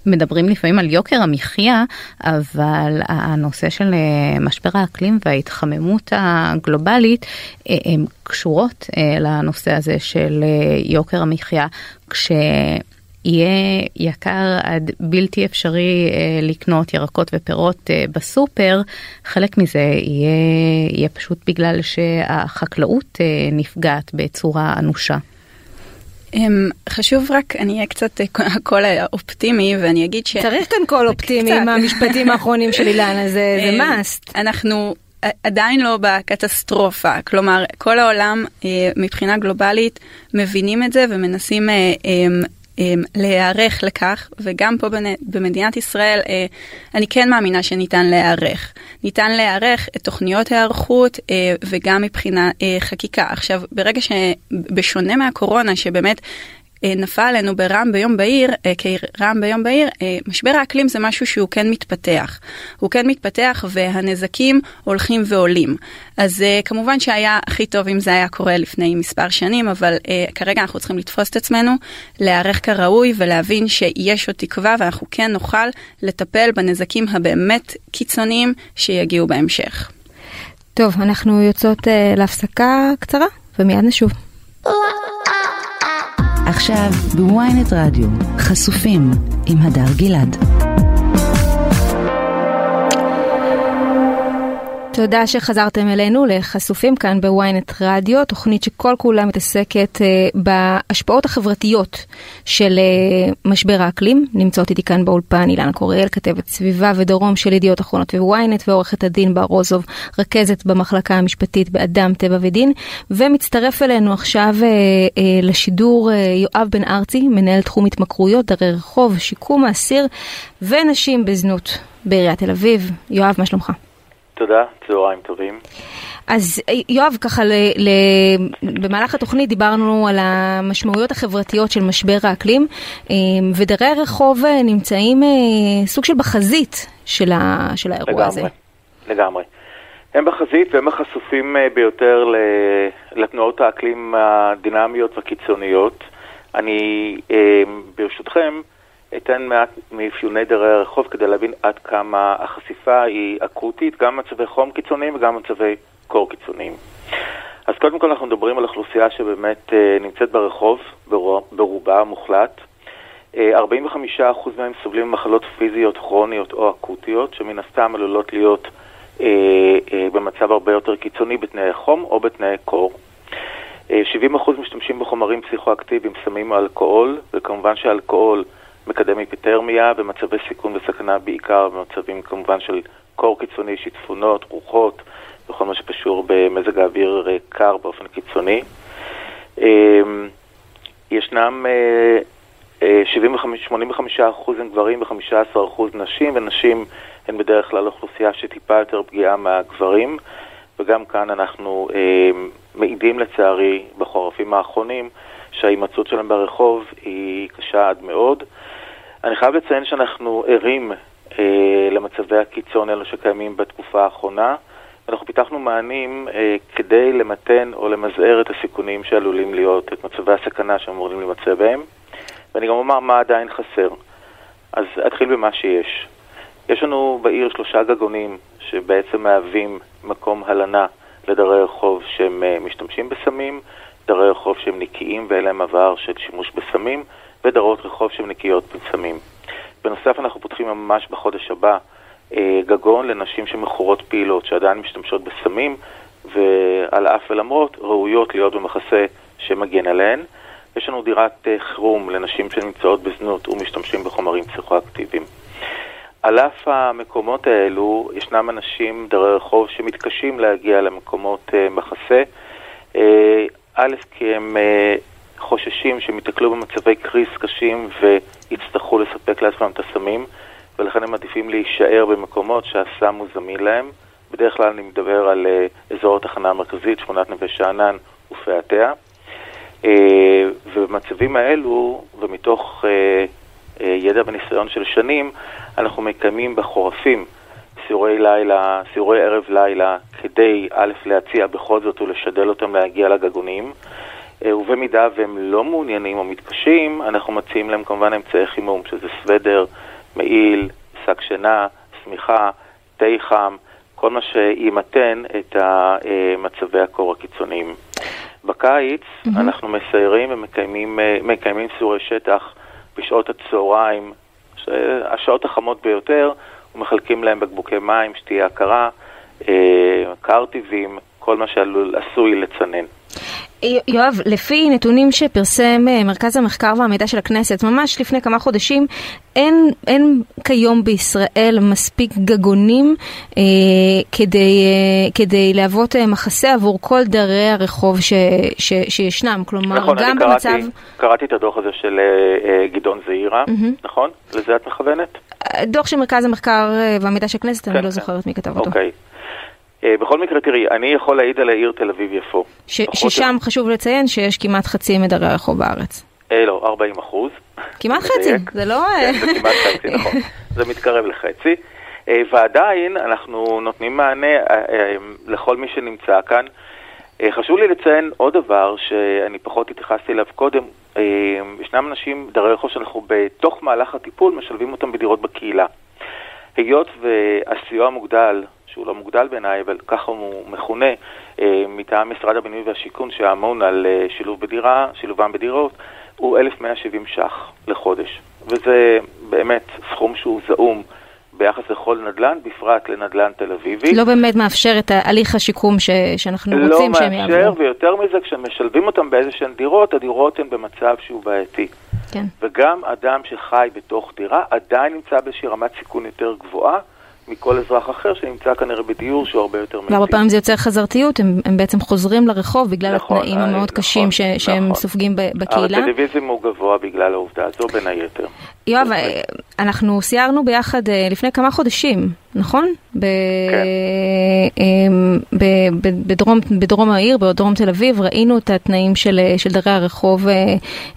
מדברים לפעמים על יוקר המחיה, אבל הנושא של משבר האקלים וההתחממות הגלובלית, הם קשורות לנושא הזה של יוקר המחיה, כשיהיה יקר עד בלתי אפשרי לקנות ירקות ופירות בסופר, חלק מזה יהיה, יהיה פשוט בגלל שהחקלאות נפגעת בצורה אנושה. חשוב רק, אני אהיה קצת הכל האופטימי, ואני אגיד ש... צריך כאן כל אופטימי עם המשפטים האחרונים של אילנה, זה מאסט. אנחנו עדיין לא בקטסטרופה, כלומר, כל העולם מבחינה גלובלית מבינים את זה ומנסים להיערך לכך, וגם פה במדינת ישראל אני כן מאמינה שניתן להיערך. ניתן להיערך את תוכניות ההיערכות וגם מבחינה חקיקה. עכשיו, ברגע שבשונה מהקורונה, שבאמת נפל עלינו ברם ביום בהיר, כרם ביום בהיר, משבר האקלים זה משהו שהוא כן מתפתח. הוא כן מתפתח והנזקים הולכים ועולים. אז כמובן שהיה הכי טוב אם זה היה קורה לפני מספר שנים, אבל כרגע אנחנו צריכים לתפוס את עצמנו, להיערך כראוי ולהבין שיש עוד תקווה ואנחנו כן נוכל לטפל בנזקים הבאמת קיצוניים שיגיעו בהמשך. טוב, אנחנו יוצאות להפסקה קצרה ומיד נשוב. עכשיו בוויינט רדיו, חשופים עם הדר גלעד. תודה שחזרתם אלינו לחשופים כאן בוויינט רדיו, תוכנית שכל כולה מתעסקת בהשפעות החברתיות של משבר האקלים. נמצאות איתי כאן באולפן אילנה קוריאל, כתבת סביבה ודרום של ידיעות אחרונות וויינט, ועורכת הדין ברוזוב, רכזת במחלקה המשפטית באדם טבע ודין, ומצטרף אלינו עכשיו לשידור יואב בן ארצי, מנהל תחום התמכרויות, דרי רחוב, שיקום האסיר ונשים בזנות בעיריית תל אביב. יואב, מה שלומך? תודה, צהריים טובים. אז יואב, ככה ל, ל, במהלך התוכנית דיברנו על המשמעויות החברתיות של משבר האקלים, ודרי הרחוב נמצאים סוג של בחזית של, ה, של האירוע לגמרי, הזה. לגמרי, לגמרי. הם בחזית והם החשופים ביותר לתנועות האקלים הדינמיות והקיצוניות. אני, ברשותכם, אתן מעט מאפיוני דרי הרחוב כדי להבין עד כמה החשיפה היא אקוטית, גם מצבי חום קיצוניים וגם מצבי קור קיצוניים. אז קודם כל אנחנו מדברים על אוכלוסייה שבאמת נמצאת ברחוב, ברובה המוחלט. ארבעים וחמישה אחוז מהם סובלים ממחלות פיזיות כרוניות או אקוטיות, שמן הסתם עלולות להיות במצב הרבה יותר קיצוני בתנאי חום או בתנאי קור. שבעים אחוז משתמשים בחומרים פסיכואקטיביים, סמים ואלכוהול, וכמובן שאלכוהול מקדם היפותרמיה במצבי סיכון וסכנה, בעיקר במצבים כמובן של קור קיצוני, שיטפונות, רוחות, וכל מה שקשור במזג האוויר קר באופן קיצוני. ישנם שבעים עד שמונים וחמישה אחוז הם גברים ו-חמישה עשר אחוז נשים, ונשים הן בדרך כלל אוכלוסייה שטיפה יותר פגיעה מהגברים, וגם כאן אנחנו מעידים לצערי בחורפים האחרונים, שההימצאות שלהם ברחוב היא קשה עד מאוד. אני חייב לציין שאנחנו ערים אה, למצבי הקיצון אלו שקיימים בתקופה האחרונה, ואנחנו פיתחנו מענים אה, כדי למתן או למזער את הסיכונים שעלולים להיות, את מצבי הסכנה שאמורים למצא בהם, ואני גם אומר מה עדיין חסר. אז אתחיל במה שיש. יש לנו בעיר שלושה גגונים שבעצם מהווים מקום הלנה לדרי רחוב שהם אה, משתמשים בסמים, דרי רחוב שהם נקיים ואין להם עבר של שימוש בסמים, ודרות רחוב שהם נקיות בסמים. בנוסף אנחנו פותחים ממש בחודש הבא גגון לנשים שמכורות פעילות, שעדיין משתמשות בסמים, ועל אף ולמרות ראויות להיות במחסה שמגן עליהן. יש לנו דירת חירום לנשים שנמצאות בזנות ומשתמשים בחומרים פסיכואקטיביים. על אף המקומות האלו ישנם אנשים דרי רחוב שמתקשים להגיע למקומות מחסה, א', כי הם uh, חוששים שהם יתקלו במצבי קריס קשים ויצטרכו לספק לעצמם את הסמים, ולכן הם עדיפים להישאר במקומות שהסם הוא זמין להם. בדרך כלל אני מדבר על uh, אזור התחנה המרכזית, שכונת נווה שאנן ופאתיה. Uh, ובמצבים האלו, ומתוך uh, uh, ידע וניסיון של שנים, אנחנו מקיימים בחורפים סיורי לילה, סיורי ערב לילה, כדי א' להציע בכל זאת ולשדל אותם להגיע לגגונים, ובמידה והם לא מעוניינים או מתקשים, אנחנו מציעים להם כמובן אמצעי חימום, שזה סוודר, מעיל, שק שינה, סמיכה, תי חם, כל מה שימתן את מצבי הקור הקיצוניים. בקיץ mm-hmm. אנחנו מסיירים ומקיימים מקיימים סיורי שטח בשעות הצהריים, השעות החמות ביותר, ומחלקים להם בקבוקי מים, שתייה קרה, קרטיבים, כל מה שעשוי לצנן. יואב, לפי נתונים שפרסם מרכז המחקר והמידע של הכנסת, ממש לפני כמה חודשים, אין, אין כיום בישראל מספיק גגונים אה, כדי, אה, כדי להוות מחסה עבור כל דרי הרחוב ש, ש, שישנם. כלומר, נכון, גם אני במצב... קראתי, קראתי את הדוח הזה של אה, גדעון זעירה, mm-hmm. נכון? לזה את מכוונת? דוח של מרכז המחקר והמידע של הכנסת, כן, אני לא כן. זוכרת מי כתב אוקיי. אותו. אוקיי. בכל מקרה, תראי, אני יכול להעיד על העיר תל אביב יפו. ש- ששם יותר... חשוב לציין שיש כמעט חצי מדרי הרחוב בארץ. אה, לא, ארבעים אחוז. כמעט חצי, זה לא... כן, זה כמעט חצי, נכון. זה מתקרב לחצי. אה, ועדיין אנחנו נותנים מענה אה, אה, לכל מי שנמצא כאן. אה, חשוב לי לציין עוד דבר שאני פחות התייחסתי אליו קודם. אה, ישנם אנשים דרי רחוב שאנחנו בתוך מהלך הטיפול משלבים אותם בדירות בקהילה. היות והסיוע המוגדל... שהוא לא מוגדל בעיניי, אבל ככה הוא מכונה, אה, מטעם משרד הבינוי והשיכון שהאמון על אה, שילוב בדירה, שילובם בדירות, הוא אלף מאה שבעים ש"ח לחודש. וזה באמת סכום שהוא זעום ביחס לכל נדל"ן, בפרט לנדל"ן תל אביבי. לא באמת מאפשר את ההליך השיקום ש... שאנחנו לא רוצים שהם יעברו. לא מאפשר, ויותר מזה, כשמשלבים אותם באיזשהן דירות, הדירות הן במצב שהוא בעייתי. כן. וגם אדם שחי בתוך דירה עדיין נמצא באיזושהי רמת סיכון יותר גבוהה, מכל אזרח אחר שנמצא כנראה בדיור שהוא הרבה יותר מתי. והרבה פעמים זה יוצר חזרתיות, הם, הם בעצם חוזרים לרחוב בגלל נכון, התנאים המאוד נכון, קשים ש, נכון. שהם סופגים בקהילה. הרצידיביזם הוא גבוה בגלל העובדה הזו בין היתר. יואב, אנחנו סיירנו ביחד לפני כמה חודשים נכון? ב... בדרום, בדרום העיר, בדרום תל אביב, ראינו את התנאים של, של דרי הרחוב,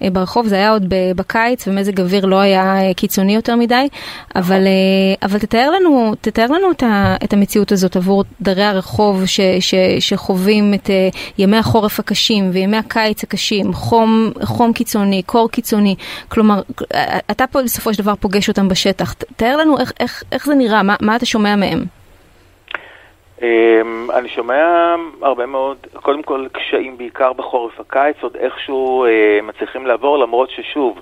ברחוב. זה היה עוד בקיץ, ומזג אוויר לא היה קיצוני יותר מדי. אבל, אבל תתאר לנו, תתאר לנו את המציאות הזאת עבור דרי הרחוב ש, ש, שחווים את ימי החורף הקשים וימי הקיץ הקשים, חום, חום קיצוני, קור קיצוני. כלומר, אתה פה בסופו של דבר פוגש אותם בשטח. תתאר לנו איך, איך, איך זה נראה, מה, מה אתה שומע מהם? אני שומע הרבה מאוד, קודם כל קשיים בעיקר בחורף הקיץ, עוד איכשהו מצליחים לעבור, למרות ששוב,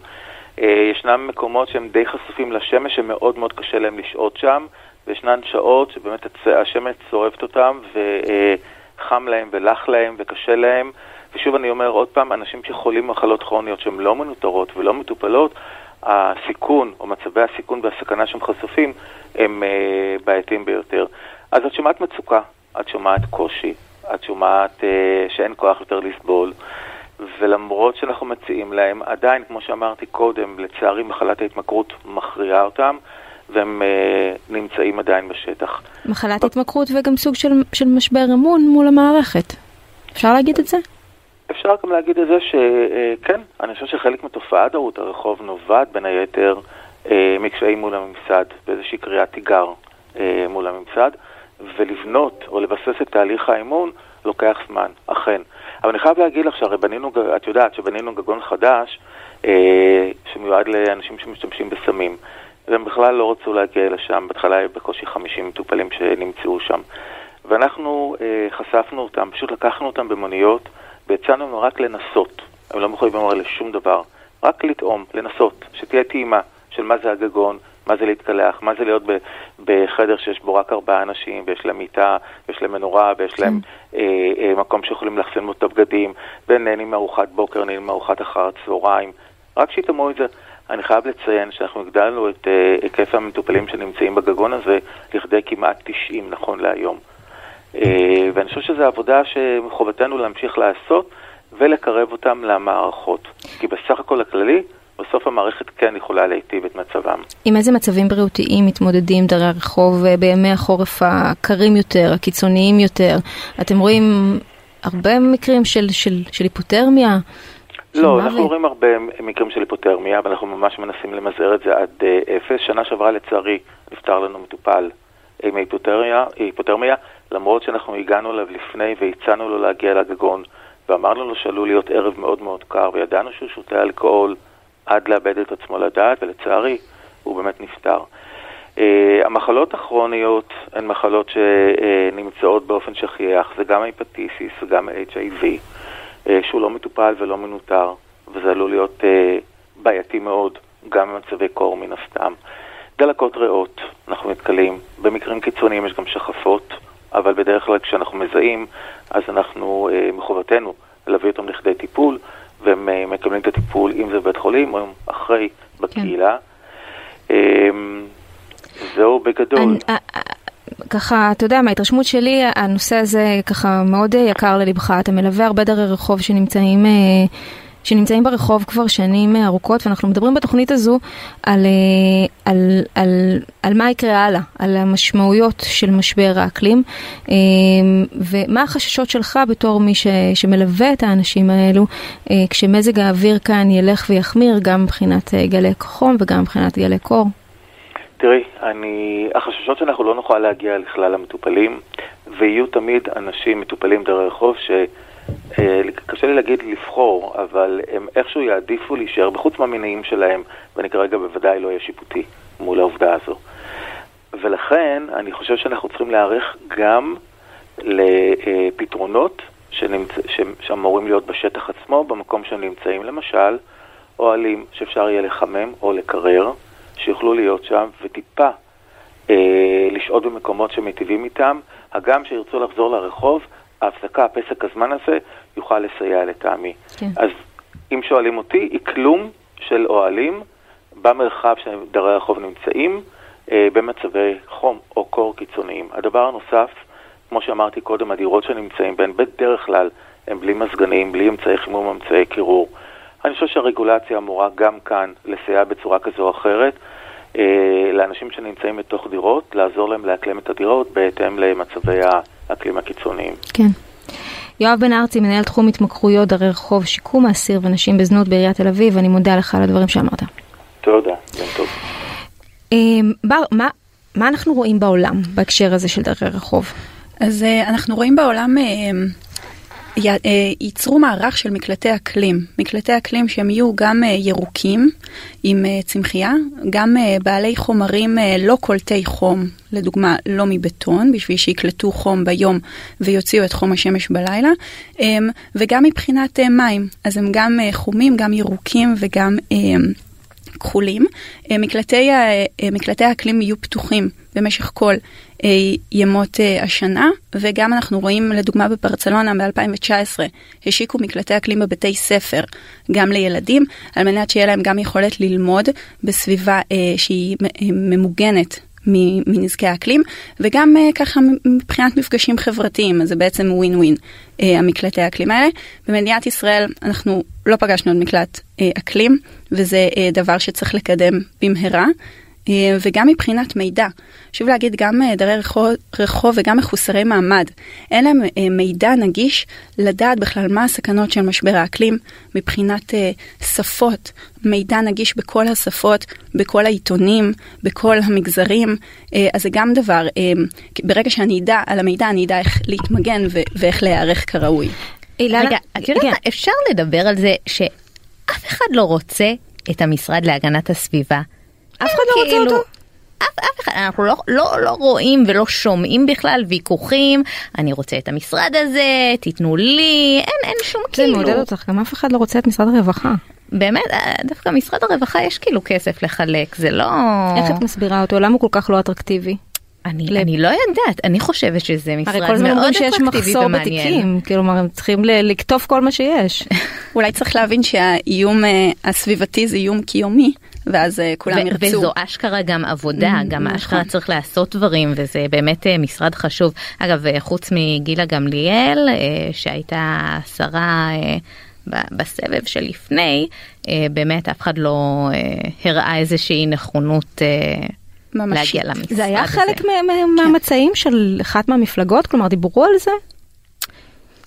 ישנם מקומות שהם די חשופים לשמש, שמאוד מאוד קשה להם לשעות שם, וישנן שעות שבאמת השמש צורפת אותם, וחם להם ולח להם וקשה להם, ושוב אני אומר עוד פעם, אנשים שחולים מחלות כרוניות שהן לא מנוטרות ולא מטופלות, הסיכון או מצבי הסיכון והסכנה שהם חשופים הם uh, בעייתיים ביותר. אז את שומעת מצוקה, את שומעת קושי, את שומעת uh, שאין כוח יותר לסבול, ולמרות שאנחנו מציעים להם, עדיין, כמו שאמרתי קודם, לצערי מחלת ההתמכרות מכריעה אותם, והם uh, נמצאים עדיין בשטח. מחלת התמכרות וגם סוג של, של משבר אמון מול המערכת. אפשר להגיד את זה? אפשר גם להגיד את זה שכן, אני חושב שחלק מתופעה דרות הרחוב נובעת בין היתר מקשיים מול הממסד, באיזושהי קריאת תיגר מול הממסד, ולבנות או לבסס את תהליך האמון לוקח זמן, אכן. אבל אני חייב להגיד לך שהרי בנינו, את יודעת שבנינו גגון חדש שמיועד לאנשים שמשתמשים בסמים, והם בכלל לא רצו להגיע לשם, בהתחלה היה בקושי חמישים מטופלים שנמצאו שם, ואנחנו חשפנו אותם, פשוט לקחנו אותם במוניות, והצענו לנו רק לנסות, הם לא יכולים לומר לשום דבר, רק לטעום, לנסות, שתהיה טעימה של מה זה הגגון, מה זה להתקלח, מה זה להיות ב- בחדר שיש בו רק ארבעה אנשים, ויש להם מיטה, ויש להם מנורה, ויש להם אה, אה, מקום שיכולים לחסן את הבגדים, ונהנים מארוחת בוקר, נהנים מארוחת אחר הצהריים, רק שיתאמו את זה. אני חייב לציין שאנחנו הגדלנו את אה, היקף המטופלים שנמצאים בגגון הזה, לכדי כמעט תשעים נכון להיום. ואני חושב שזו עבודה שחובתנו להמשיך לעשות ולקרב אותם למערכות. כי בסך הכל הכללי, בסוף המערכת כן יכולה להיטיב את מצבם. עם איזה מצבים בריאותיים מתמודדים דרי הרחוב בימי החורף הקרים יותר, הקיצוניים יותר? אתם רואים הרבה מקרים של, של, של היפותרמיה? לא, אנחנו לי? רואים הרבה מקרים של היפותרמיה, אבל אנחנו ממש מנסים למזער את זה עד אפס. שנה שעברה לצערי נפטר לנו מטופל עם היפותרמיה, היפותרמיה, למרות שאנחנו הגענו אליו לפני והצענו לו להגיע לגגון, ואמרנו לו שעלול להיות ערב מאוד מאוד קר, וידענו שהוא שותה אלכוהול עד לאבד את עצמו לדעת, ולצערי הוא באמת נפטר. Uh, המחלות הכרוניות הן מחלות שנמצאות באופן שכיח, זה גם היפטיסיס, זה גם אייץ' איי וי, uh, שהוא לא מטופל ולא מנותר, וזה עלול להיות uh, בעייתי מאוד, גם במצבי קור מן הסתם. דלקות ריאות, אנחנו מתקלים. במקרים קיצוניים יש גם שחפות, אבל בדרך כלל כשאנחנו מזהים, אז אנחנו, מחובתנו, להביא אותם לכדי טיפול, והם מקבלים את הטיפול, אם זה בבית חולים, או אחרי, בקהילה. זהו בגדול. ככה, אתה יודע, מההתרשמות שלי, הנושא הזה ככה מאוד יקר ללבך. אתה מלווה הרבה דרי רחוב שנמצאים... שנמצאים ברחוב כבר שנים ארוכות, ואנחנו מדברים בתוכנית הזו על, על, על, על מה יקרה הלאה, על המשמעויות של משבר האקלים, ומה החששות שלך בתור מי ש, שמלווה את האנשים האלו, כשמזג האוויר כאן ילך ויחמיר, גם מבחינת גלי חום וגם מבחינת גלי קור. תראי, אני, החששות שאנחנו לא נוכל להגיע לכלל המטופלים, ויהיו תמיד אנשים מטופלים דרי רחוב ש... קשה לי להגיד לבחור, אבל הם איכשהו יעדיפו להישאר בחוץ מהמיניים שלהם, ואני כרגע בוודאי לא יהיה שיפוטי מול העובדה הזו. ולכן אני חושב שאנחנו צריכים להערך גם לפתרונות שנמצא, שאמורים להיות בשטח עצמו, במקום שהם נמצאים, למשל, אוהלים שאפשר יהיה לחמם או לקרר, שיוכלו להיות שם וטיפה אה, לשעות במקומות שמטיבים איתם, הגם שירצו לחזור לרחוב, ההפסקה, הפסק הזמן הזה, יוכל לסייע לטעמי. כן. אז אם שואלים אותי, אקלום של אוהלים במרחב שדרי הרחוב נמצאים, אה, במצבי חום או קור קיצוניים. הדבר הנוסף, כמו שאמרתי קודם, הדירות שנמצאים בין בדרך כלל, הם בלי מזגנים, בלי אמצעי חימום, אמצעי קירור. אני חושב שהרגולציה אמורה גם כאן לסייע בצורה כזו או אחרת, אה, לאנשים שנמצאים בתוך דירות, לעזור להם לאקלם את הדירות בהתאם למצבי האקלים הקיצוניים. כן. יואב בן ארצי, מנהל תחום התמכרויות, דרי רחוב, שיקום האסיר ונשים בזנות בעיריית תל אביב, אני מודה לך על הדברים שאמרת. תודה, גם טוב. בר, מה, מה אנחנו רואים בעולם בהקשר הזה של דרי רחוב? אז אנחנו רואים בעולם ייצרו מערך של מקלטי אקלים. מקלטי אקלים שהם יהיו גם ירוקים עם צמחייה, גם בעלי חומרים לא קולטי חום, לדוגמה לא מבטון, בשביל שיקלטו חום ביום ויוציאו את חום השמש בלילה, וגם מבחינת מים. אז הם גם חומים, גם ירוקים וגם כחולים. מקלטי, מקלטי האקלים יהיו פתוחים במשך כל ימות השנה, וגם אנחנו רואים לדוגמה בברצלונה ב-אלפיים תשע עשרה, השיקו מקלטי אקלים בבתי ספר, גם לילדים, על מנת שיהיה להם גם יכולת ללמוד בסביבה שהיא ממוגנת מנזקי האקלים, וגם ככה מבחינת מפגשים חברתיים, אז זה בעצם ווין ווין, המקלטי האקלים האלה. במדינת ישראל אנחנו לא פגשנו עוד מקלט אקלים, וזה דבר שצריך לקדם במהרה, וגם מבחינת מידע. שוב להגיד, גם דרי רחוב וגם מחוסרי מעמד, אין להם מידע נגיש לדעת בכלל מה הסכנות של משבר האקלים, מבחינת שפות, מידע נגיש בכל השפות, בכל העיתונים, בכל המגזרים, אז זה גם דבר, ברגע שאני אדע על המידע, אני אדע איך להתמגן ואיך להיערך כראוי. רגע, את יודעת, אפשר לדבר על זה שאף אחד לא רוצה את המשרד להגנת הסביבה, אף אחד לא רוצה אותו. אף אחד, אנחנו לא, לא, לא רואים ולא שומעים בכלל ויכוחים, אני רוצה את המשרד הזה, תיתנו לי, אין, אין שום כאילו. זה מעודד אותך, גם אף אחד לא רוצה את משרד הרווחה. באמת, דווקא משרד הרווחה יש כאילו כסף לחלק, זה לא... איך את מסבירה אותו? למה הוא כל כך לא אטרקטיבי? אני, אני לא יודעת, אני חושבת שזה משרד מאוד אטרקטיבי ומעניין. הרי כל הזמן אומרים שיש מחסור בתיקים, כלומר הם צריכים לכתוב כל מה שיש. אולי צריך להבין שהאיום הסביבתי זה איום קיומי, ואז כולם ירצו. וזו אשכרה גם עבודה, גם אשכרה צריך לעשות דברים, וזה באמת משרד חשוב. אגב, חוץ מגילה גמליאל, שהייתה שרה בסבב שלפני, באמת אף אחד לא הראה איזושהי נכונות להגיע למשרד הזה. זה היה חלק מהמצעים של אחת מהמפלגות, כלומר דיברו על זה?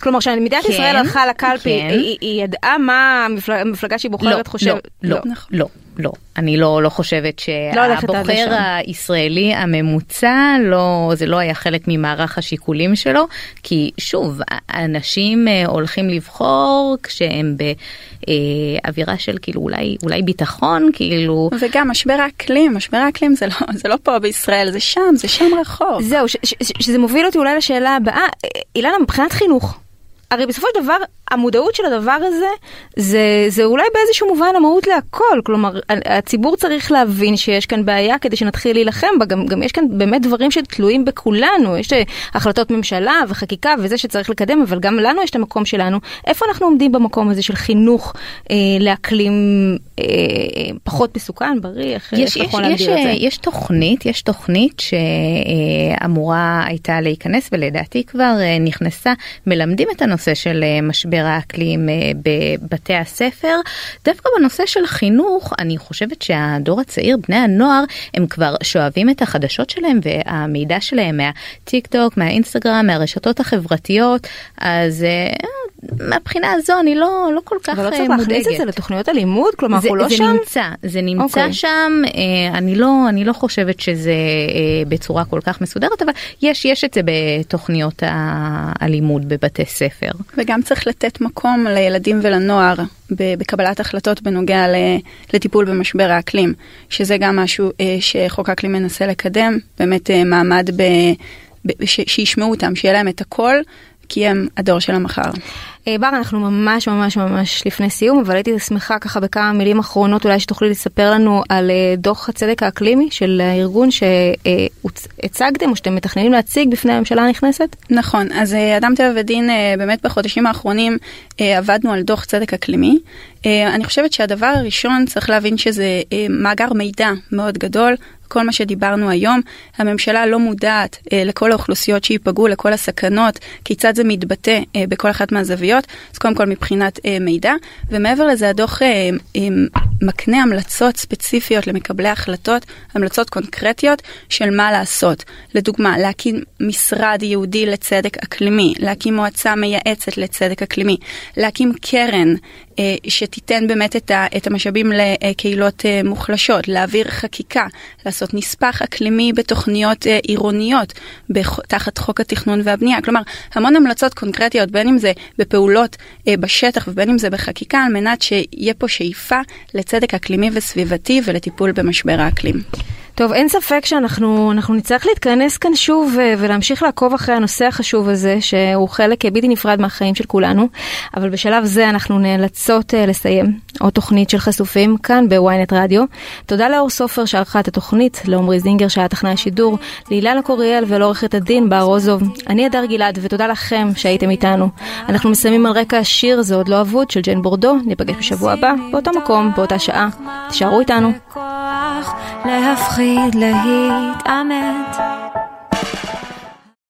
כלומר, כשמדינת ישראל הלכה לקלפי, היא ידעה מה המפלגה שהיא בוחרת חושבת? לא, לא, לא. אני לא חושבת שהבוחר הישראלי הממוצע, זה לא היה חלק ממערך השיקולים שלו, כי שוב, אנשים הולכים לבחור כשהם באווירה של כאילו אולי ביטחון, כאילו... וגם משבר האקלים, משבר האקלים זה לא פה בישראל, זה שם, זה שם רחוב. זהו, שזה מוביל אותי אולי לשאלה הבאה, אילנה, מבחינת חינוך. הרי בסופו של דבר, המודעות של הדבר הזה, זה, זה אולי באיזשהו מובן המהות להכל. כלומר, הציבור צריך להבין שיש כאן בעיה כדי שנתחיל להילחם בה. גם, גם יש כאן באמת דברים שתלויים בכולנו. יש החלטות ממשלה וחקיקה וזה שצריך לקדם, אבל גם לנו יש את המקום שלנו. איפה אנחנו עומדים במקום הזה של חינוך, אה, לאקלים, אה, פחות מסוכן, בריא, איך יש, יכול יש, להגדיר יש, את זה? יש תוכנית, יש תוכנית שאמורה הייתה להיכנס, ולדעתי כבר נכנסה, מלמדים את הנושא. נושא של משבר האקלים בבתי הספר. דווקא בנושא של חינוך, אני חושבת שהדור הצעיר, בני הנוער, הם כבר שואבים את החדשות שלהם והמידע שלהם מהטיק טוק, מהאינסטגרם, מהרשתות החברתיות, אז מהבחינה הזו אני לא, לא כל כך מודאגת. אבל לא צריך להכניס את זה לתוכניות הלימוד? כלומר, זה, הוא לא זה שם? נמצא, זה נמצא okay. שם. אני לא, אני לא חושבת שזה בצורה כל כך מסודרת, אבל יש, יש את זה בתוכניות הלימוד בבתי ספר. וגם צריך לתת מקום לילדים ולנוער בקבלת החלטות בנוגע לטיפול במשבר האקלים, שזה גם משהו שחוק האקלים מנסה לקדם, באמת מעמד שישמעו אותם, שיהיה להם את הכל, כי הם הדור של המחר. בר, אנחנו ממש ממש ממש לפני סיום, אבל הייתי שמחה ככה בכמה מילים אחרונות, אולי שתוכלי לספר לנו על דוח הצדק האקלימי של הארגון שהצגתם, או שאתם מתכננים להציג בפני הממשלה הנכנסת? נכון, אז אדם טבע ודין, באמת בחודשים האחרונים עבדנו על דוח צדק אקלימי. אני חושבת שהדבר הראשון צריך להבין שזה מאגר מידע מאוד גדול, כל מה שדיברנו היום, הממשלה לא מודעת לכל האוכלוסיות שיפגעו, לכל הסכנות, כיצד זה מתבטא בכל אחת מהזוויות, התקשורתיות, אז קודם כל מבחינת אה, מידע, ומעבר לזה הדוח אה, אה, מקנה המלצות ספציפיות למקבלי החלטות, המלצות קונקרטיות של מה לעשות. לדוגמה, להקים משרד יהודי לצדק אקלימי, להקים מועצה מייעצת לצדק אקלימי, להקים קרן אה, שתיתן באמת את, ה, את המשאבים לקהילות אה, מוחלשות, להעביר חקיקה, לעשות נספח אקלימי בתוכניות אה, עירוניות, תחת חוק התכנון והבנייה. כלומר, המון המלצות קונקרטיות, בין אם זה בפעולות אה, בשטח ובין אם זה בחקיקה, על מנת שיהיה פה שאיפה לצדק אקלימי וסביבתי ולטיפול במשבר האקלים. טוב, אין ספק שאנחנו אנחנו נצטרך להתכנס כאן שוב ולהמשיך לעקוב אחרי הנושא החשוב הזה, שהוא חלק בלתי נפרד מהחיים של כולנו, אבל בשלב זה אנחנו נאלצות לסיים עוד תוכנית של חשופים כאן בוויינט רדיו. תודה לאור סופר שערכה את התוכנית, לעומרי זינגר שהיה טכנאי השידור, לאילנה קוריאל ולעורכת הדין ברוזוב. אני הדר גלעד ותודה לכם שהייתם איתנו. אנחנו מסיימים על רקע השיר "זה עוד לא אבוד" של ג'יין ברדו. ניפגש בשבוע הבא באותו מקום באותה שעה. תישארו איתנו. להפחיד, להתעמת